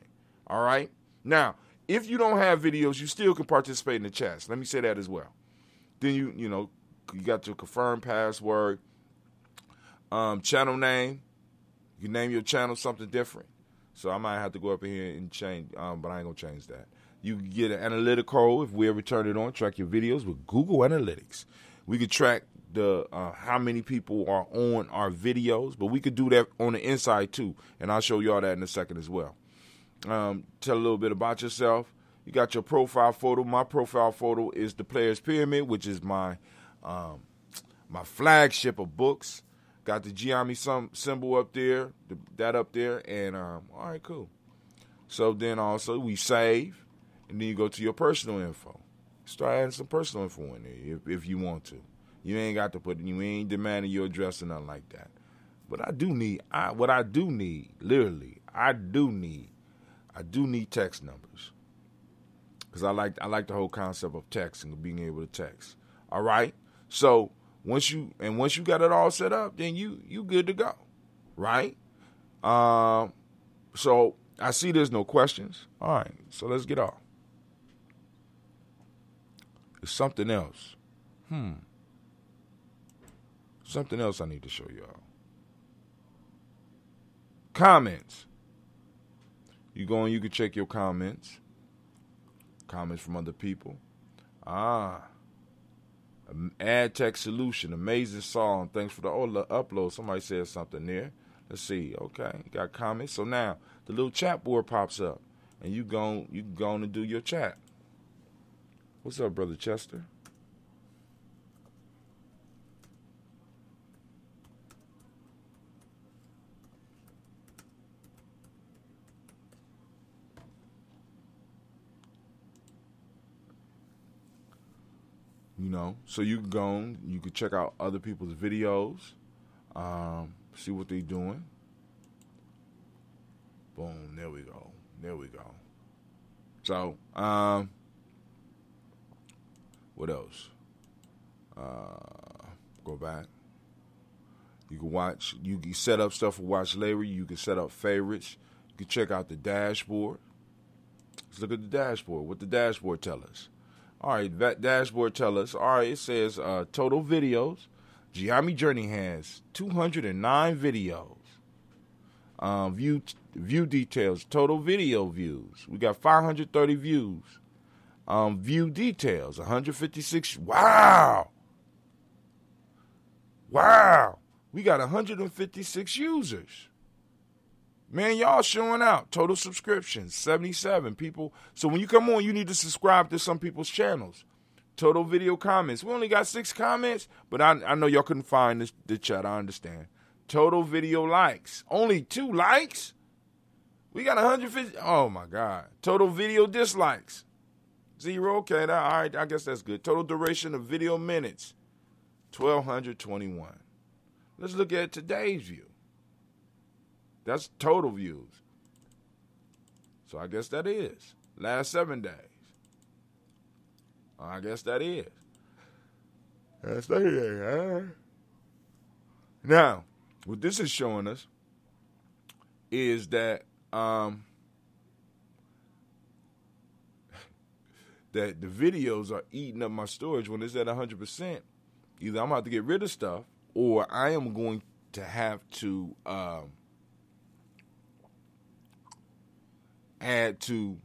All right. Now, if you don't have videos, you still can participate in the chats. Let me say that as well. Then you got to confirm password, channel name. You can name your channel something different. So I might have to go up in here and change, but I ain't gonna change that. You can get an analytical if we ever turn it on. Track your videos with Google Analytics. We could track how many people are on our videos, but we could do that on the inside too, and I'll show y'all that in a second as well. Tell a little bit about yourself. You got your profile photo. My profile photo is The Player's Pyramid, which is my my flagship of books. Got the Giami symbol up there, that up there, and all right, cool. So then also we save, and then you go to your personal info. Start adding some personal info in there if you want to. You ain't got to put, you ain't demanding your address or nothing like that. But I do need text numbers. Because I like the whole concept of text and being able to text. All right? So once you got it all set up, then you good to go. Right? So I see there's no questions. All right. So let's get off. It's something else. Something else I need to show y'all. Comments. You go and you can check your comments. Comments from other people. Ad Tech Solution. Amazing song. Thanks for the upload. Somebody said something there. Let's see. Okay. Got comments. So now the little chat board pops up. And you go and do your chat. What's up, Brother Chester? You know, so you can go and you can check out other people's videos, see what they're doing. Boom, there we go. So, what else? Go back. You can watch, you can set up stuff for watch later. You can set up favorites. You can check out the dashboard. Let's look at the dashboard. What the dashboard tell us? All right, that dashboard tell us. All right, it says total videos. Giami Journey has 209 videos. View details, total video views. We got 530 views. View details, 156. Wow. Wow, we got 156 users. Man, y'all showing out. Total subscriptions, 77 people. So when you come on, you need to subscribe to some people's channels. Total video comments. We only got 6 comments, but I know y'all couldn't find this, the chat. I understand. Total video likes. Only 2 likes? We got 150. Oh, my God. Total video dislikes. 0. Okay, all right. I guess that's good. Total duration of video minutes, 1,221. Let's look at today's view. That's total views. So I guess that is. Last 7 days. I guess that is. Now, what this is showing us is that that the videos are eating up my storage. When it's at 100%, either I'm going to have to get rid of stuff or I am going to have to add to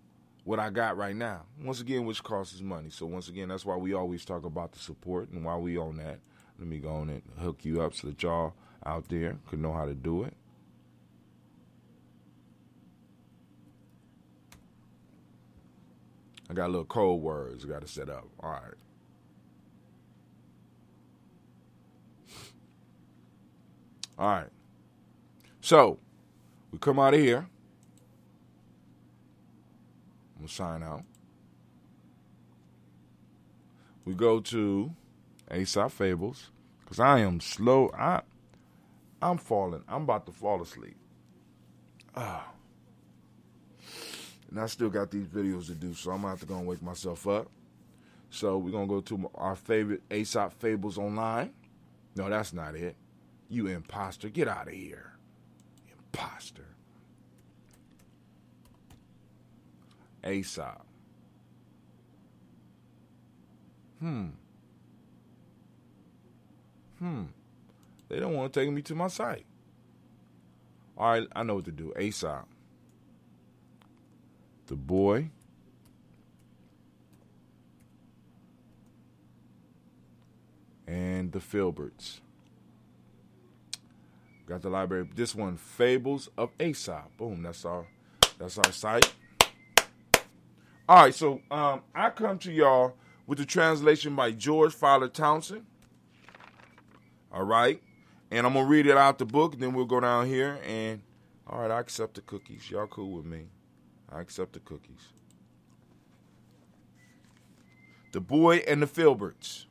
what I got right now. Once again, which costs us money. So once again, that's why we always talk about the support and why we own that. Let me go on and hook you up so that y'all out there could know how to do it. I got a little code words I got to set up. All right. All right. So we come out of here. We'll sign out. We go to Aesop Fables because I am slow. I'm falling. I'm about to fall asleep. Oh. And I still got these videos to do, so I'm going to have to go and wake myself up. So we're going to go to our favorite Aesop Fables online. No, that's not it. You imposter. Get out of here. Imposter. Aesop. They don't want to take me to my site. All right, I know what to do. Aesop. The boy. And the Filberts. Got the library. This one, Fables of Aesop. Boom, that's our site. All right, so I come to y'all with the translation by George Fowler Townsend. All right, and I'm going to read it out the book, then we'll go down here and, all right, I accept the cookies. Y'all cool with me. I accept the cookies. The Boy and the Filberts.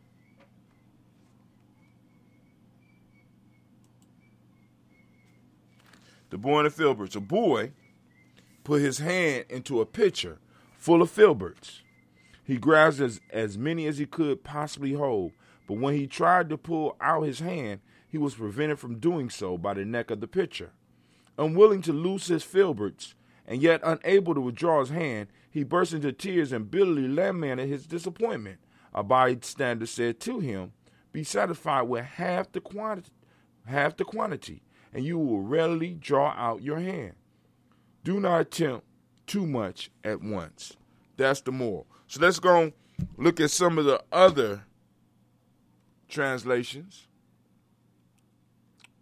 The Boy and the Filberts. A boy put his hand into a pitcher full of filberts. He grasped as many as he could possibly hold, but when he tried to pull out his hand, he was prevented from doing so by the neck of the pitcher. Unwilling to loose his filberts, and yet unable to withdraw his hand, he burst into tears and bitterly lamented his disappointment. A bystander said to him, "Be satisfied with half the quantity, and you will readily draw out your hand. Do not attempt too much at once." That's the moral. So let's go look at some of the other translations.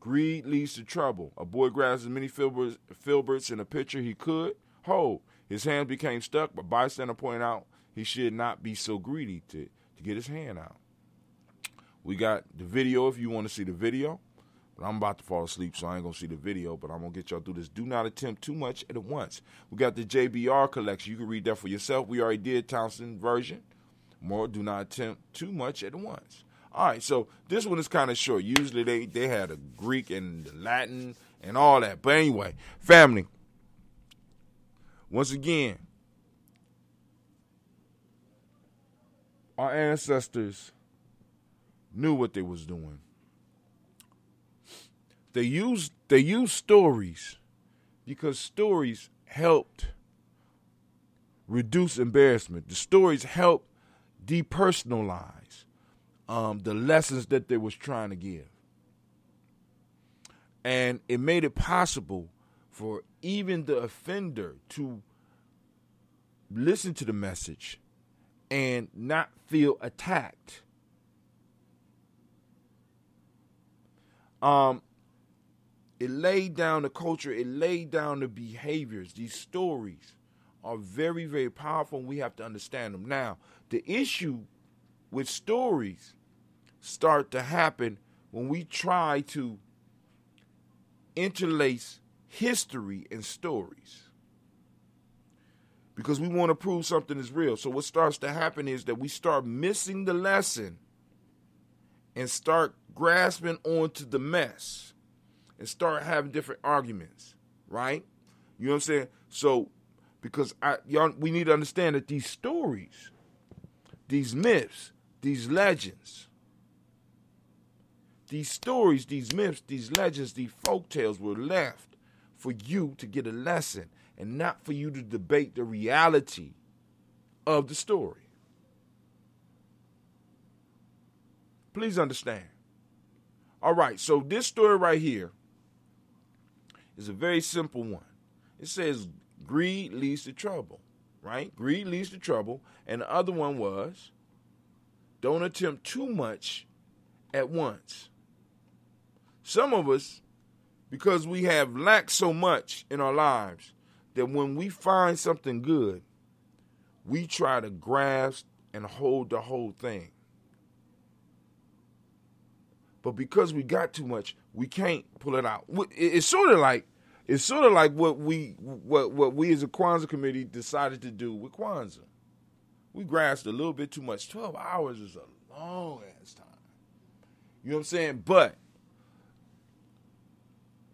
Greed leads to trouble. A boy grabs as many filberts in a pitcher he could hold. His hand became stuck, but bystander pointed out he should not be so greedy to get his hand out. We got the video if you want to see the video. I'm about to fall asleep, so I ain't going to see the video, but I'm going to get y'all through this. Do not attempt too much at once. We got the JBR collection. You can read that for yourself. We already did Townsend version. More, do not attempt too much at once. All right, so this one is kind of short. Usually they had a Greek and Latin and all that. But anyway, family, once again, our ancestors knew what they was doing. They used stories because stories helped reduce embarrassment. The stories helped depersonalize the lessons that they was trying to give. And it made it possible for even the offender to listen to the message and not feel attacked. It laid down the culture. It laid down the behaviors. These stories are very, very powerful, and we have to understand them. Now, the issue with stories start to happen when we try to interlace history and stories, because we want to prove something is real. So what starts to happen is that we start missing the lesson and start grasping onto the mess and start having different arguments, right? You know what I'm saying? So because we need to understand that these stories, these myths, these legends, these stories, these myths, these legends, these folktales were left for you to get a lesson and not for you to debate the reality of the story. Please understand. All right, so this story right here is a very simple one. It says greed leads to trouble, right? Greed leads to trouble. And the other one was don't attempt too much at once. Some of us, because we have lacked so much in our lives, that when we find something good, we try to grasp and hold the whole thing. But because we got too much, we can't pull it out. It's sort of like what we as a Kwanzaa committee decided to do with Kwanzaa. We grasped a little bit too much. 12 hours is a long ass time. You know what I'm saying? But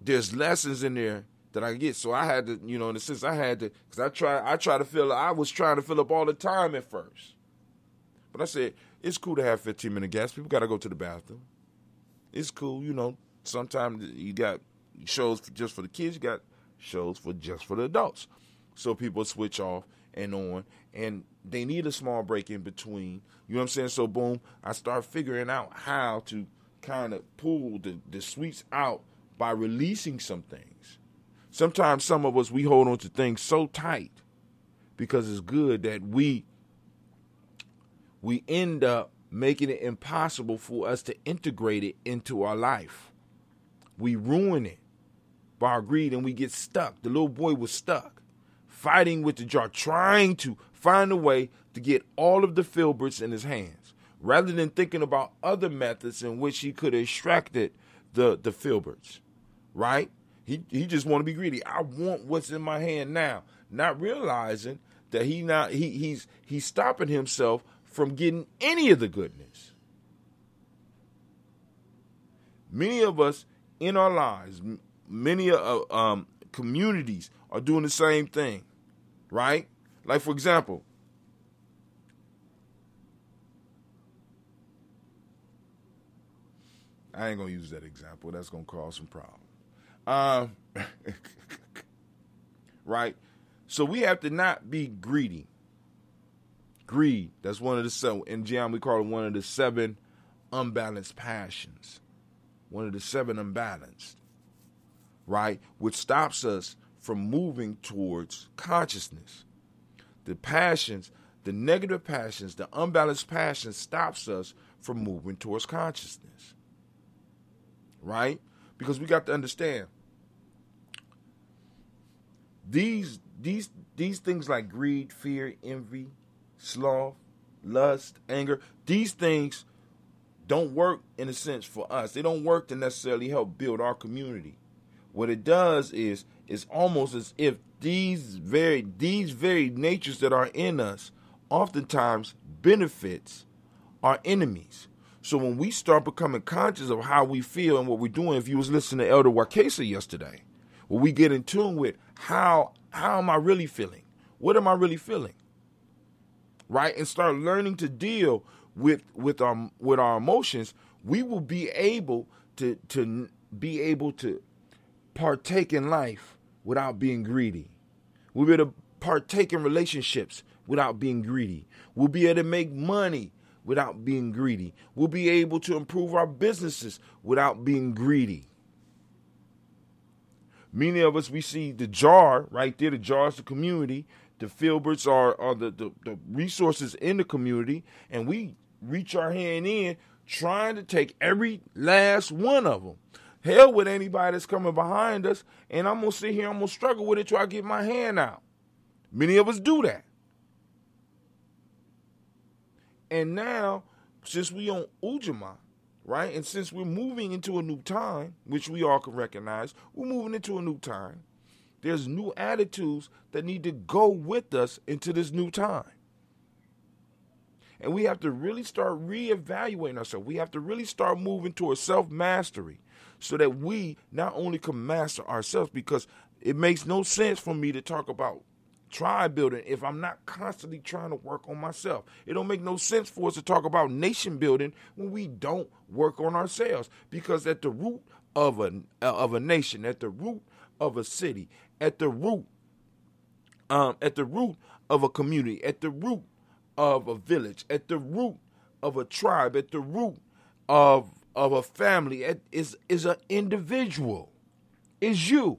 there's lessons in there that I get. So I had to, you know, in a sense I had to, because I was trying to fill up all the time at first. But I said, it's cool to have 15-minute gaps. People got to go to the bathroom. It's cool, you know, sometimes you got shows just for the kids, you got shows for just for the adults. So people switch off and on, and they need a small break in between. You know what I'm saying? So boom, I start figuring out how to kind of pull the sweets out by releasing some things. Sometimes some of us, we hold on to things so tight because it's good that we end up making it impossible for us to integrate it into our life. We ruin it by our greed and we get stuck. The little boy was stuck fighting with the jar, trying to find a way to get all of the filberts in his hands rather than thinking about other methods in which he could have extracted the filberts, right? He just want to be greedy. I want what's in my hand now, not realizing that he's stopping himself from getting any of the goodness. Many of us in our lives, many communities are doing the same thing, right? Like for example, I ain't gonna use that example. That's gonna cause some problems. Right? So we have to not be greedy. Greed, that's one of the seven, in Giami we call it one of the seven unbalanced passions. One of the seven unbalanced, right? Which stops us from moving towards consciousness. The passions, the negative passions, the unbalanced passions stops us from moving towards consciousness, right? Because we got to understand these things like greed, fear, envy, sloth, lust, anger, these things don't work in a sense for us. They don't work to necessarily help build our community. What it does is it's almost as if these very natures that are in us oftentimes benefits our enemies. So when we start becoming conscious of how we feel and what we're doing, if you was listening to Elder Wakesa yesterday, where we get in tune with how am I really feeling? What am I really feeling? Right? And start learning to deal with our emotions, we will be able to be able to partake in life without being greedy. We'll be able to partake in relationships without being greedy. We'll be able to make money without being greedy. We'll be able to improve our businesses without being greedy. Many of us, we see the jar right there. The jar is the community. The filberts are the resources in the community, and we reach our hand in trying to take every last one of them. Hell with anybody that's coming behind us, and I'm going to sit here, I'm going to struggle with it till I get my hand out. Many of us do that. And now, since we on Ujamaa, right, and since we're moving into a new time, which we all can recognize, we're moving into a new time, there's new attitudes that need to go with us into this new time. And we have to really start reevaluating ourselves. We have to really start moving towards self-mastery so that we not only can master ourselves, because it makes no sense for me to talk about tribe building if I'm not constantly trying to work on myself. It don't make no sense for us to talk about nation building when we don't work on ourselves, because at the root of a nation, at the root of a city, at the root of a community, at the root of a village, at the root of a tribe, at the root of a family, is an individual, is you.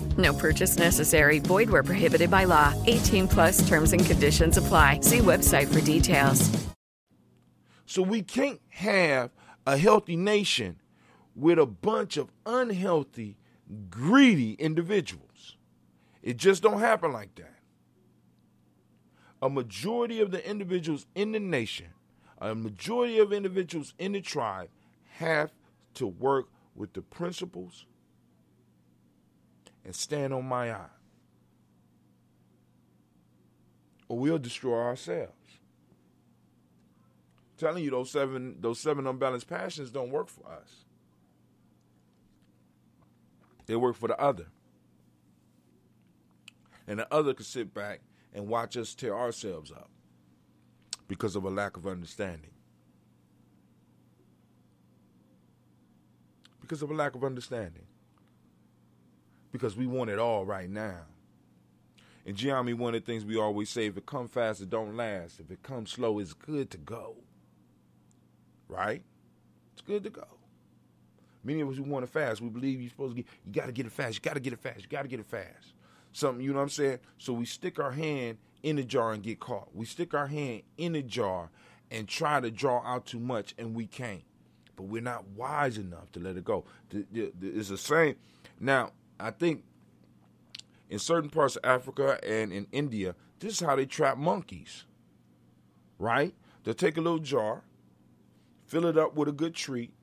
No purchase necessary. Void where prohibited by law. 18+ terms and conditions apply. See website for details. So we can't have a healthy nation with a bunch of unhealthy, greedy individuals. It just don't happen like that. A majority of the individuals in the nation, a majority of individuals in the tribe have to work with the principles and stand on my eye, or we'll destroy ourselves. I'm telling you, those seven unbalanced passions don't work for us. They work for the other. And the other can sit back and watch us tear ourselves up because of a lack of understanding. Because of a lack of understanding. Because we want it all right now. And Giami, one of the things we always say, if it come fast, it don't last. If it comes slow, it's good to go. Right? It's good to go. Many of us, we want it fast. We believe you're supposed to get, you got to get it fast. You got to get it fast. You got to get it fast. Something, you know what I'm saying? So we stick our hand in the jar and get caught. We stick our hand in the jar and try to draw out too much, and we can't. But we're not wise enough to let it go. It's the same. Now, I think in certain parts of Africa and in India, this is how they trap monkeys, right? They'll take a little jar, fill it up with a good treat.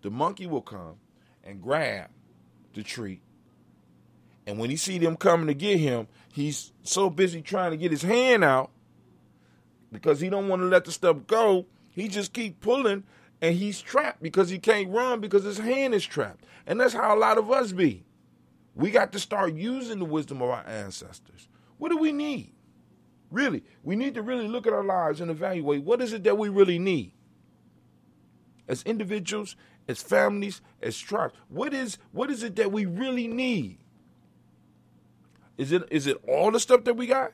The monkey will come and grab the treat. And when he see them coming to get him, he's so busy trying to get his hand out because he don't want to let the stuff go. He just keep pulling, and he's trapped because he can't run because his hand is trapped. And that's how a lot of us be. We got to start using the wisdom of our ancestors. What do we need? Really, we need to really look at our lives and evaluate what is it that we really need. As individuals, as families, as tribes, what is it that we really need? Is it all the stuff that we got?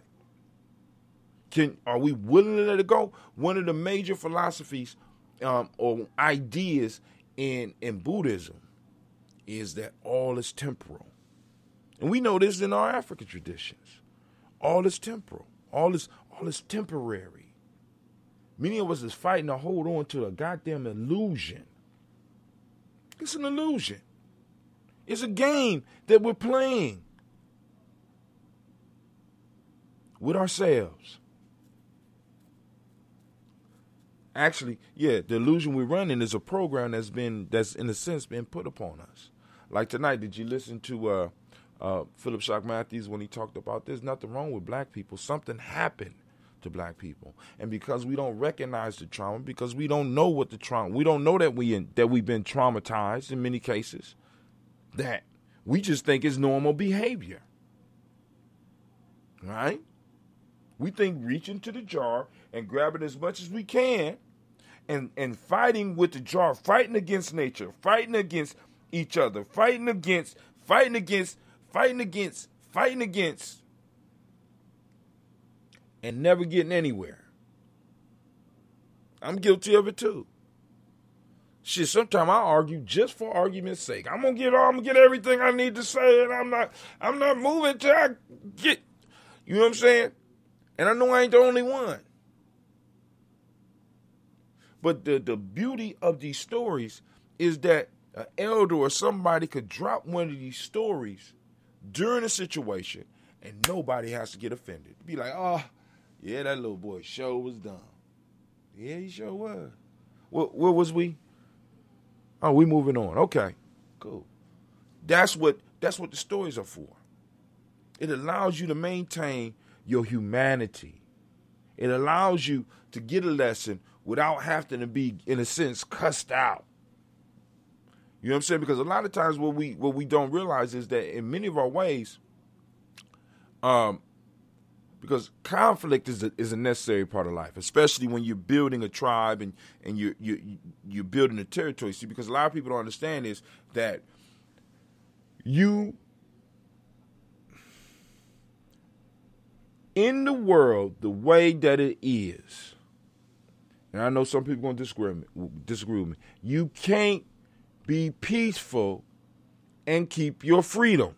Are we willing to let it go? One of the major philosophies or ideas in Buddhism is that all is temporal. And we know this in our African traditions. All is temporal. All this temporary. Many of us is fighting to hold on to a goddamn illusion. It's an illusion. It's a game that we're playing with ourselves. Actually, yeah, the illusion we're running is a program that's in a sense been put upon us. Like tonight, did you listen to Philip Shock Matthews when he talked about there's nothing wrong with black people? Something happened to black people, and because we don't recognize the trauma, because we don't know what the trauma, we don't know that we've been traumatized in many cases, that we just think it's normal behavior, right? We think reaching to the jar and grabbing as much as we can and fighting with the jar, fighting against nature, fighting against each other, fighting against, and never getting anywhere. I'm guilty of it too. Shit, sometimes I argue just for argument's sake. I'm gonna get everything I need to say, and I'm not moving till I get, you know what I'm saying? And I know I ain't the only one. But the beauty of these stories is that an elder or somebody could drop one of these stories during a situation, and nobody has to get offended. Be like, oh, yeah, that little boy sure was dumb. Yeah, he sure was. Where was we? Oh, we moving on. Okay, cool. That's what the stories are for. It allows you to maintain your humanity. It allows you to get a lesson without having to be, in a sense, cussed out. You know what I'm saying? Because a lot of times what we don't realize is that in many of our ways, because conflict is a necessary part of life, especially when you're building a tribe and you're building a territory. See, because a lot of people don't understand is that you, in the world, the way that it is, and I know some people are going to disagree with me, you can't be peaceful and keep your freedom.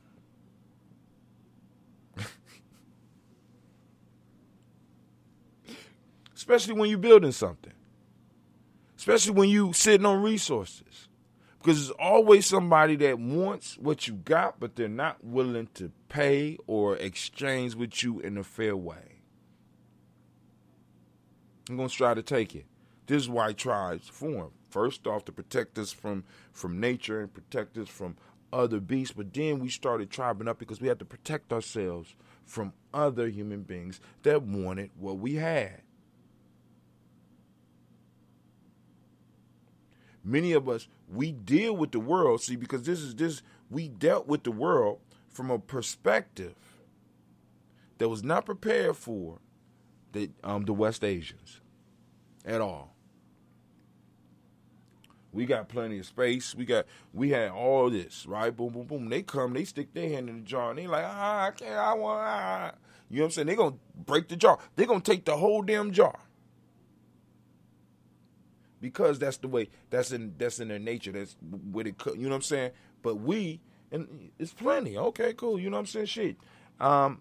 Especially when you're building something. Especially when you're sitting on resources. Because there's always somebody that wants what you got, but they're not willing to pay or exchange with you in a fair way. I'm going to try to take it. This is why tribes form. First off, to protect us from nature and protect us from other beasts. But then we started tribing up because we had to protect ourselves from other human beings that wanted what we had. Many of us, we deal with the world, see, because we dealt with the world from a perspective that was not prepared for the West Asians at all. We got plenty of space. We had all this, right? Boom, boom, boom. They come, they stick their hand in the jar, and they like, I can't, I want, You know what I'm saying? They're going to break the jar. They're going to take the whole damn jar. Because that's the way, that's in their nature, that's what it could, you know what I'm saying? But we, and it's plenty, okay, cool, you know what I'm saying, shit. My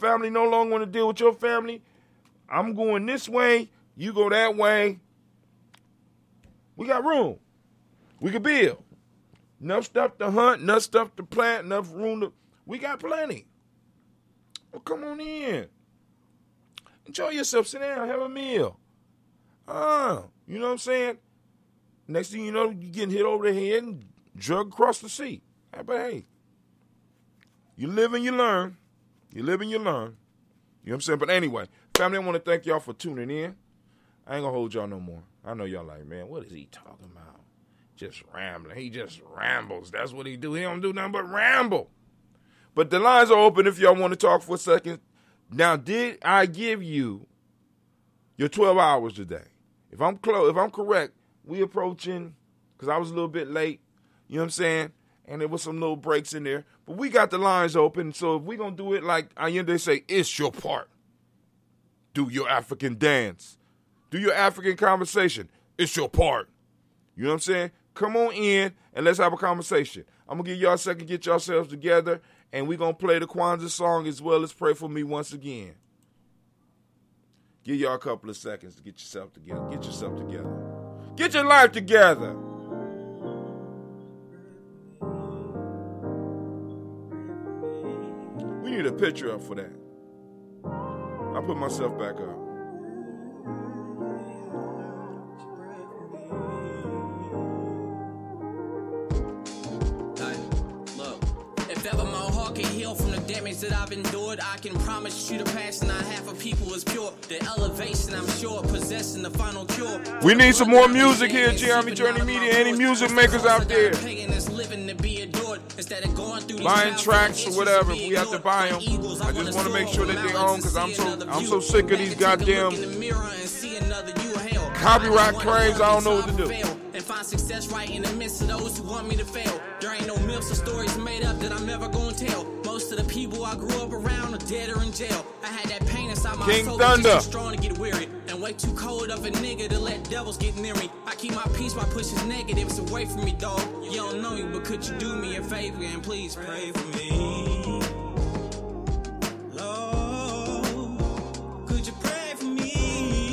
family no longer want to deal with your family. I'm going this way, you go that way. We got room. We can build. Enough stuff to hunt, enough stuff to plant, enough room to, we got plenty. Well, come on in. Enjoy yourself, sit down, have a meal. You know what I'm saying? Next thing you know, you're getting hit over the head and drug across the sea. But hey, you live and you learn. You live and you learn. You know what I'm saying? But anyway, family, I want to thank y'all for tuning in. I ain't going to hold y'all no more. I know y'all like, man, what is he talking about? Just rambling. He just rambles. That's what he do. He don't do nothing but ramble. But the lines are open if y'all want to talk for a second. Now, did I give you your 12 hours today? If I'm correct, we approaching, because I was a little bit late, you know what I'm saying? And there was some little breaks in there. But we got the lines open, so if we're going to do it like Allende say, it's your part. Do your African dance. Do your African conversation. It's your part. You know what I'm saying? Come on in, and let's have a conversation. I'm going to give y'all a second, get yourselves together, And we're going to play the Kwanzaa song as well as Pray For Me once again. Give y'all a couple of seconds to get yourself together. Get yourself together. Get your life together. We need a picture up for that. I'll put myself back up. From the damage that I've endured, I can promise you the passion I have for people is pure. The elevation, I'm sure, possessing the final cure. We need some more music here, Giami Journey Media. Any music makers out there? Buying tracks or whatever, we have to buy them. I just want to make sure that they own, because I'm so sick of these goddamn copyright claims. I don't know what to do. And find success right in the midst of those who want me to fail. There ain't no myths or stories made up that I'm never gonna tell. Most of the people I grew up around are dead or in jail. I had that pain inside my King soul, Thunder. Too strong to get weary. And way too cold of a nigga to let devils get near me. I keep my peace by pushing negatives away from me, dog. You don't know me, but could you do me a favor and please pray for me? Lord, could you pray for me?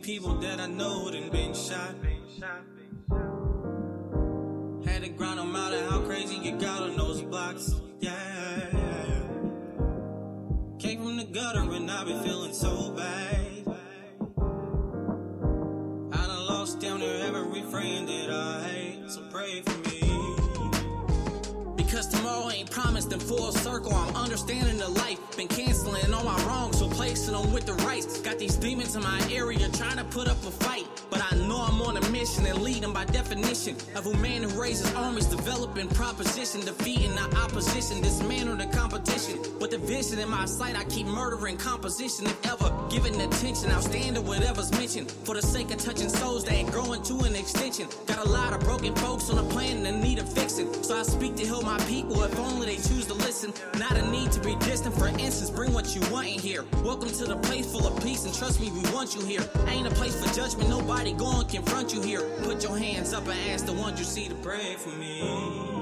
People that I know done been shot. Had to grind them out of how crazy you got on those blocks. Yeah. Came from the gutter and I been feeling so bad. I done lost down there every friend that I hate. So pray for me. Because tomorrow ain't promised in full circle. I'm understanding the life. Been canceling all my wrongs, replacing them with the rights. Got these demons in my area trying to put up a fight. But I know I'm on a mission and leading by definition. Of a man who raises armies, developing proposition. Defeating the opposition, dismantle the competition. With the vision in my sight, I keep murdering composition. If ever giving attention, I'll stand to whatever's mentioned. For the sake of touching souls that ain't growing to an extension. Got a lot of broken folks on the planet in need of fixing. So I speak to heal my people, if only they choose to listen. Not a need to be distant, for instance, bring what you want in here. Welcome to the place full of peace, and trust me, we want you here. Ain't a place for judgment, nobody going to confront you here. Put your hands up and ask the ones you see to pray for me.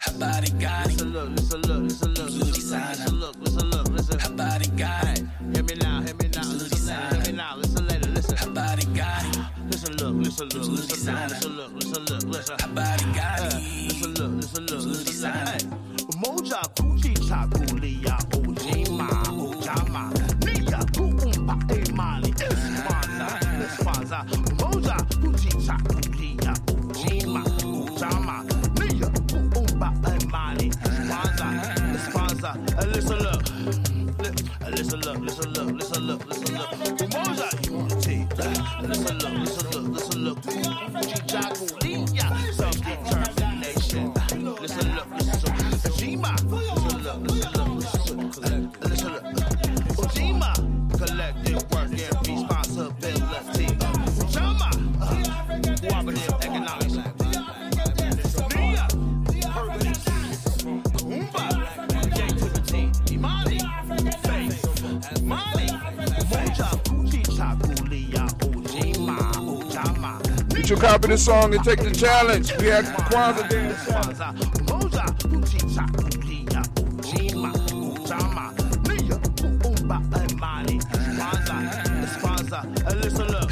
Her body got it. Let's look. Her body got it. Hear me now. Listen later. Her body got it. Listen look. Her body got it. Listen look. Moja Kujichagulia, Ujima, Ujamaa. Nia kuumba imani iswana iswaza. Moja Kujichagulia, Ujima, Ujamaa. Listen, look. Mozart, you wanna take that? Listen, look. Kujichagulia, self-determination. Listen, look. Ujima, listen, look. Ujima, collective work and responsibility. Ujima, cooperative economics. You copy this song and take the challenge. We have Kwanzaa dance. Kwanzaa. Listen, look.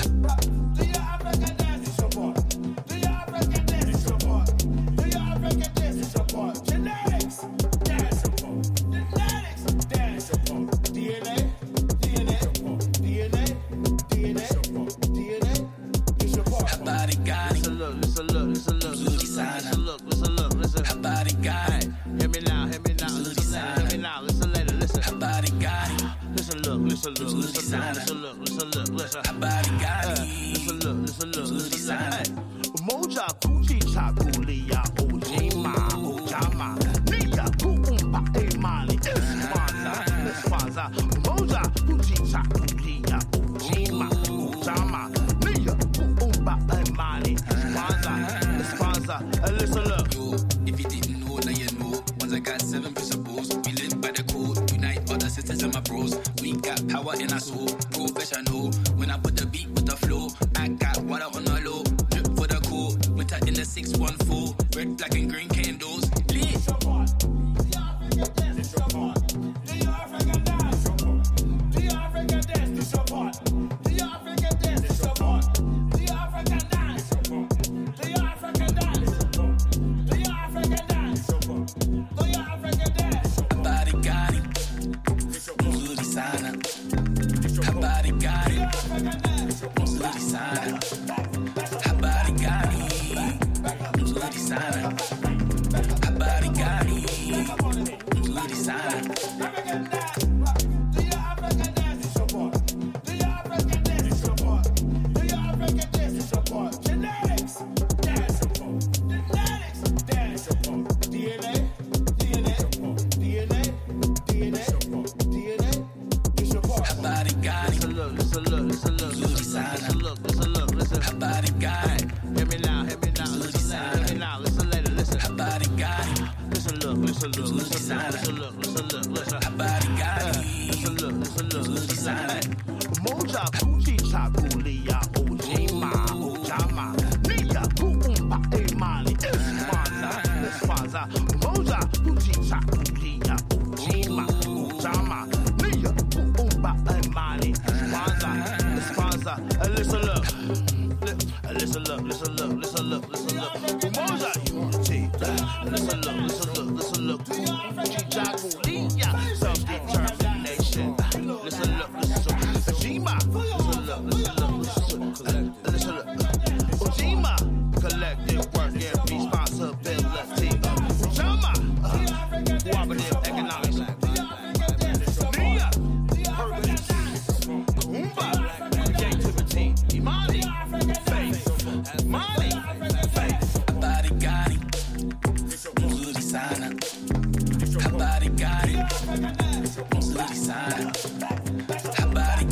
Let's look. Her body got me. Let's look. Moja Kujichagulia, Ujima, Ujamaa, Nia Kuumba, Emali, It's Kwanzaa. Moja Kujichagulia, Ujima, Ujamaa, Nia Kuumba, Emali, It's Kwanzaa. Let's look. Yo, if you didn't know, now you know. Kwanzaa got 7 principles. We live by the code. Unite other sisters and my bros. We got power in our soul. Professional. When I put the beat with the flow, I got water on the low. Winter in the 614, red, black, and green candles. Lit. Do your African dance. Her body got it. Good designer. Her body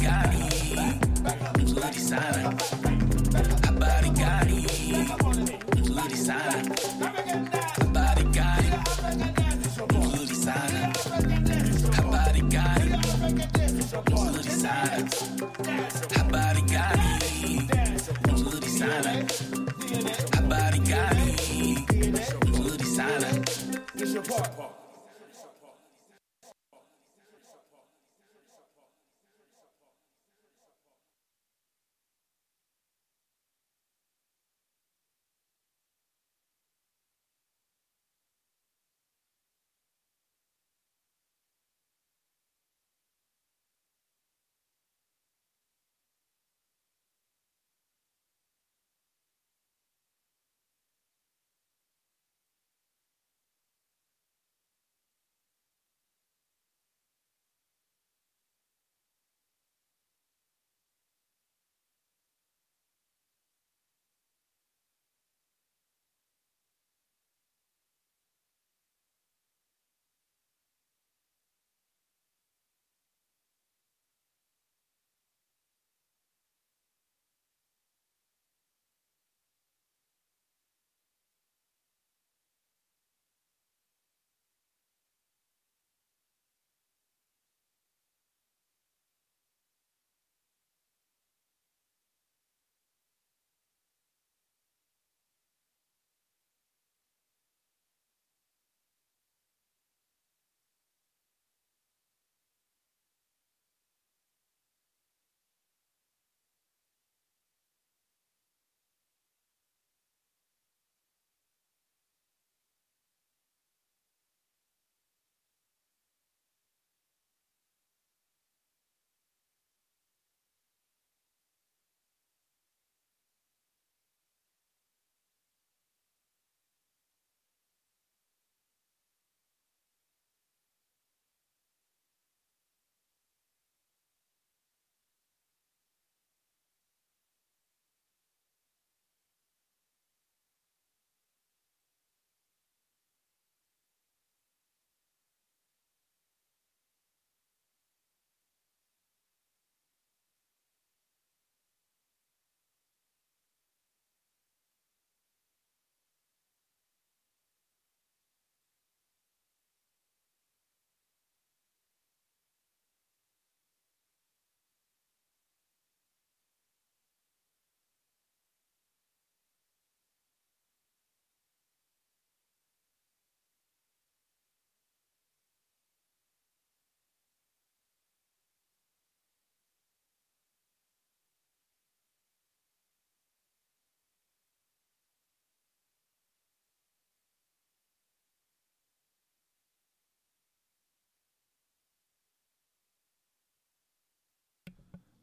got it. Good designer.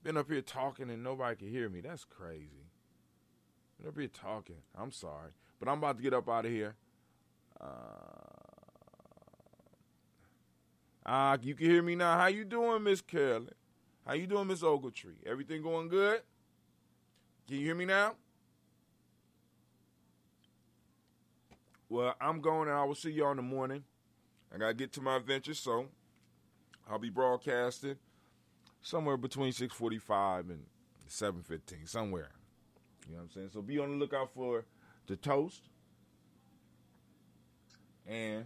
Been up here talking and nobody can hear me. That's crazy. Been up here talking. I'm sorry. But I'm about to get up out of here. You can hear me now. How you doing, Miss Carolyn? How you doing, Miss Ogletree? Everything going good? Can you hear me now? Well, I'm going and I will see y'all in the morning. I got to get to my adventure, so I'll be broadcasting somewhere between 6:45 and 7:15, somewhere. You know what I'm saying? So be on the lookout for the toast. And,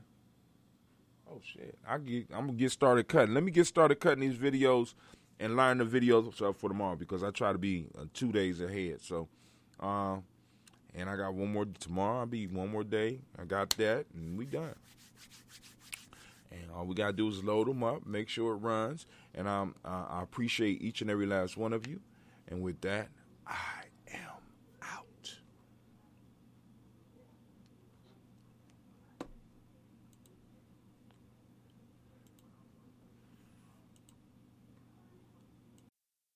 oh, shit, I'm going to get started cutting. Let me get started cutting these videos and line the videos up for tomorrow because I try to be 2 days ahead. So, and I got one more tomorrow. I'll be one more day. I got that, and we done. And all we got to do is load them up, make sure it runs. And I appreciate each and every last one of you. And with that, I am out.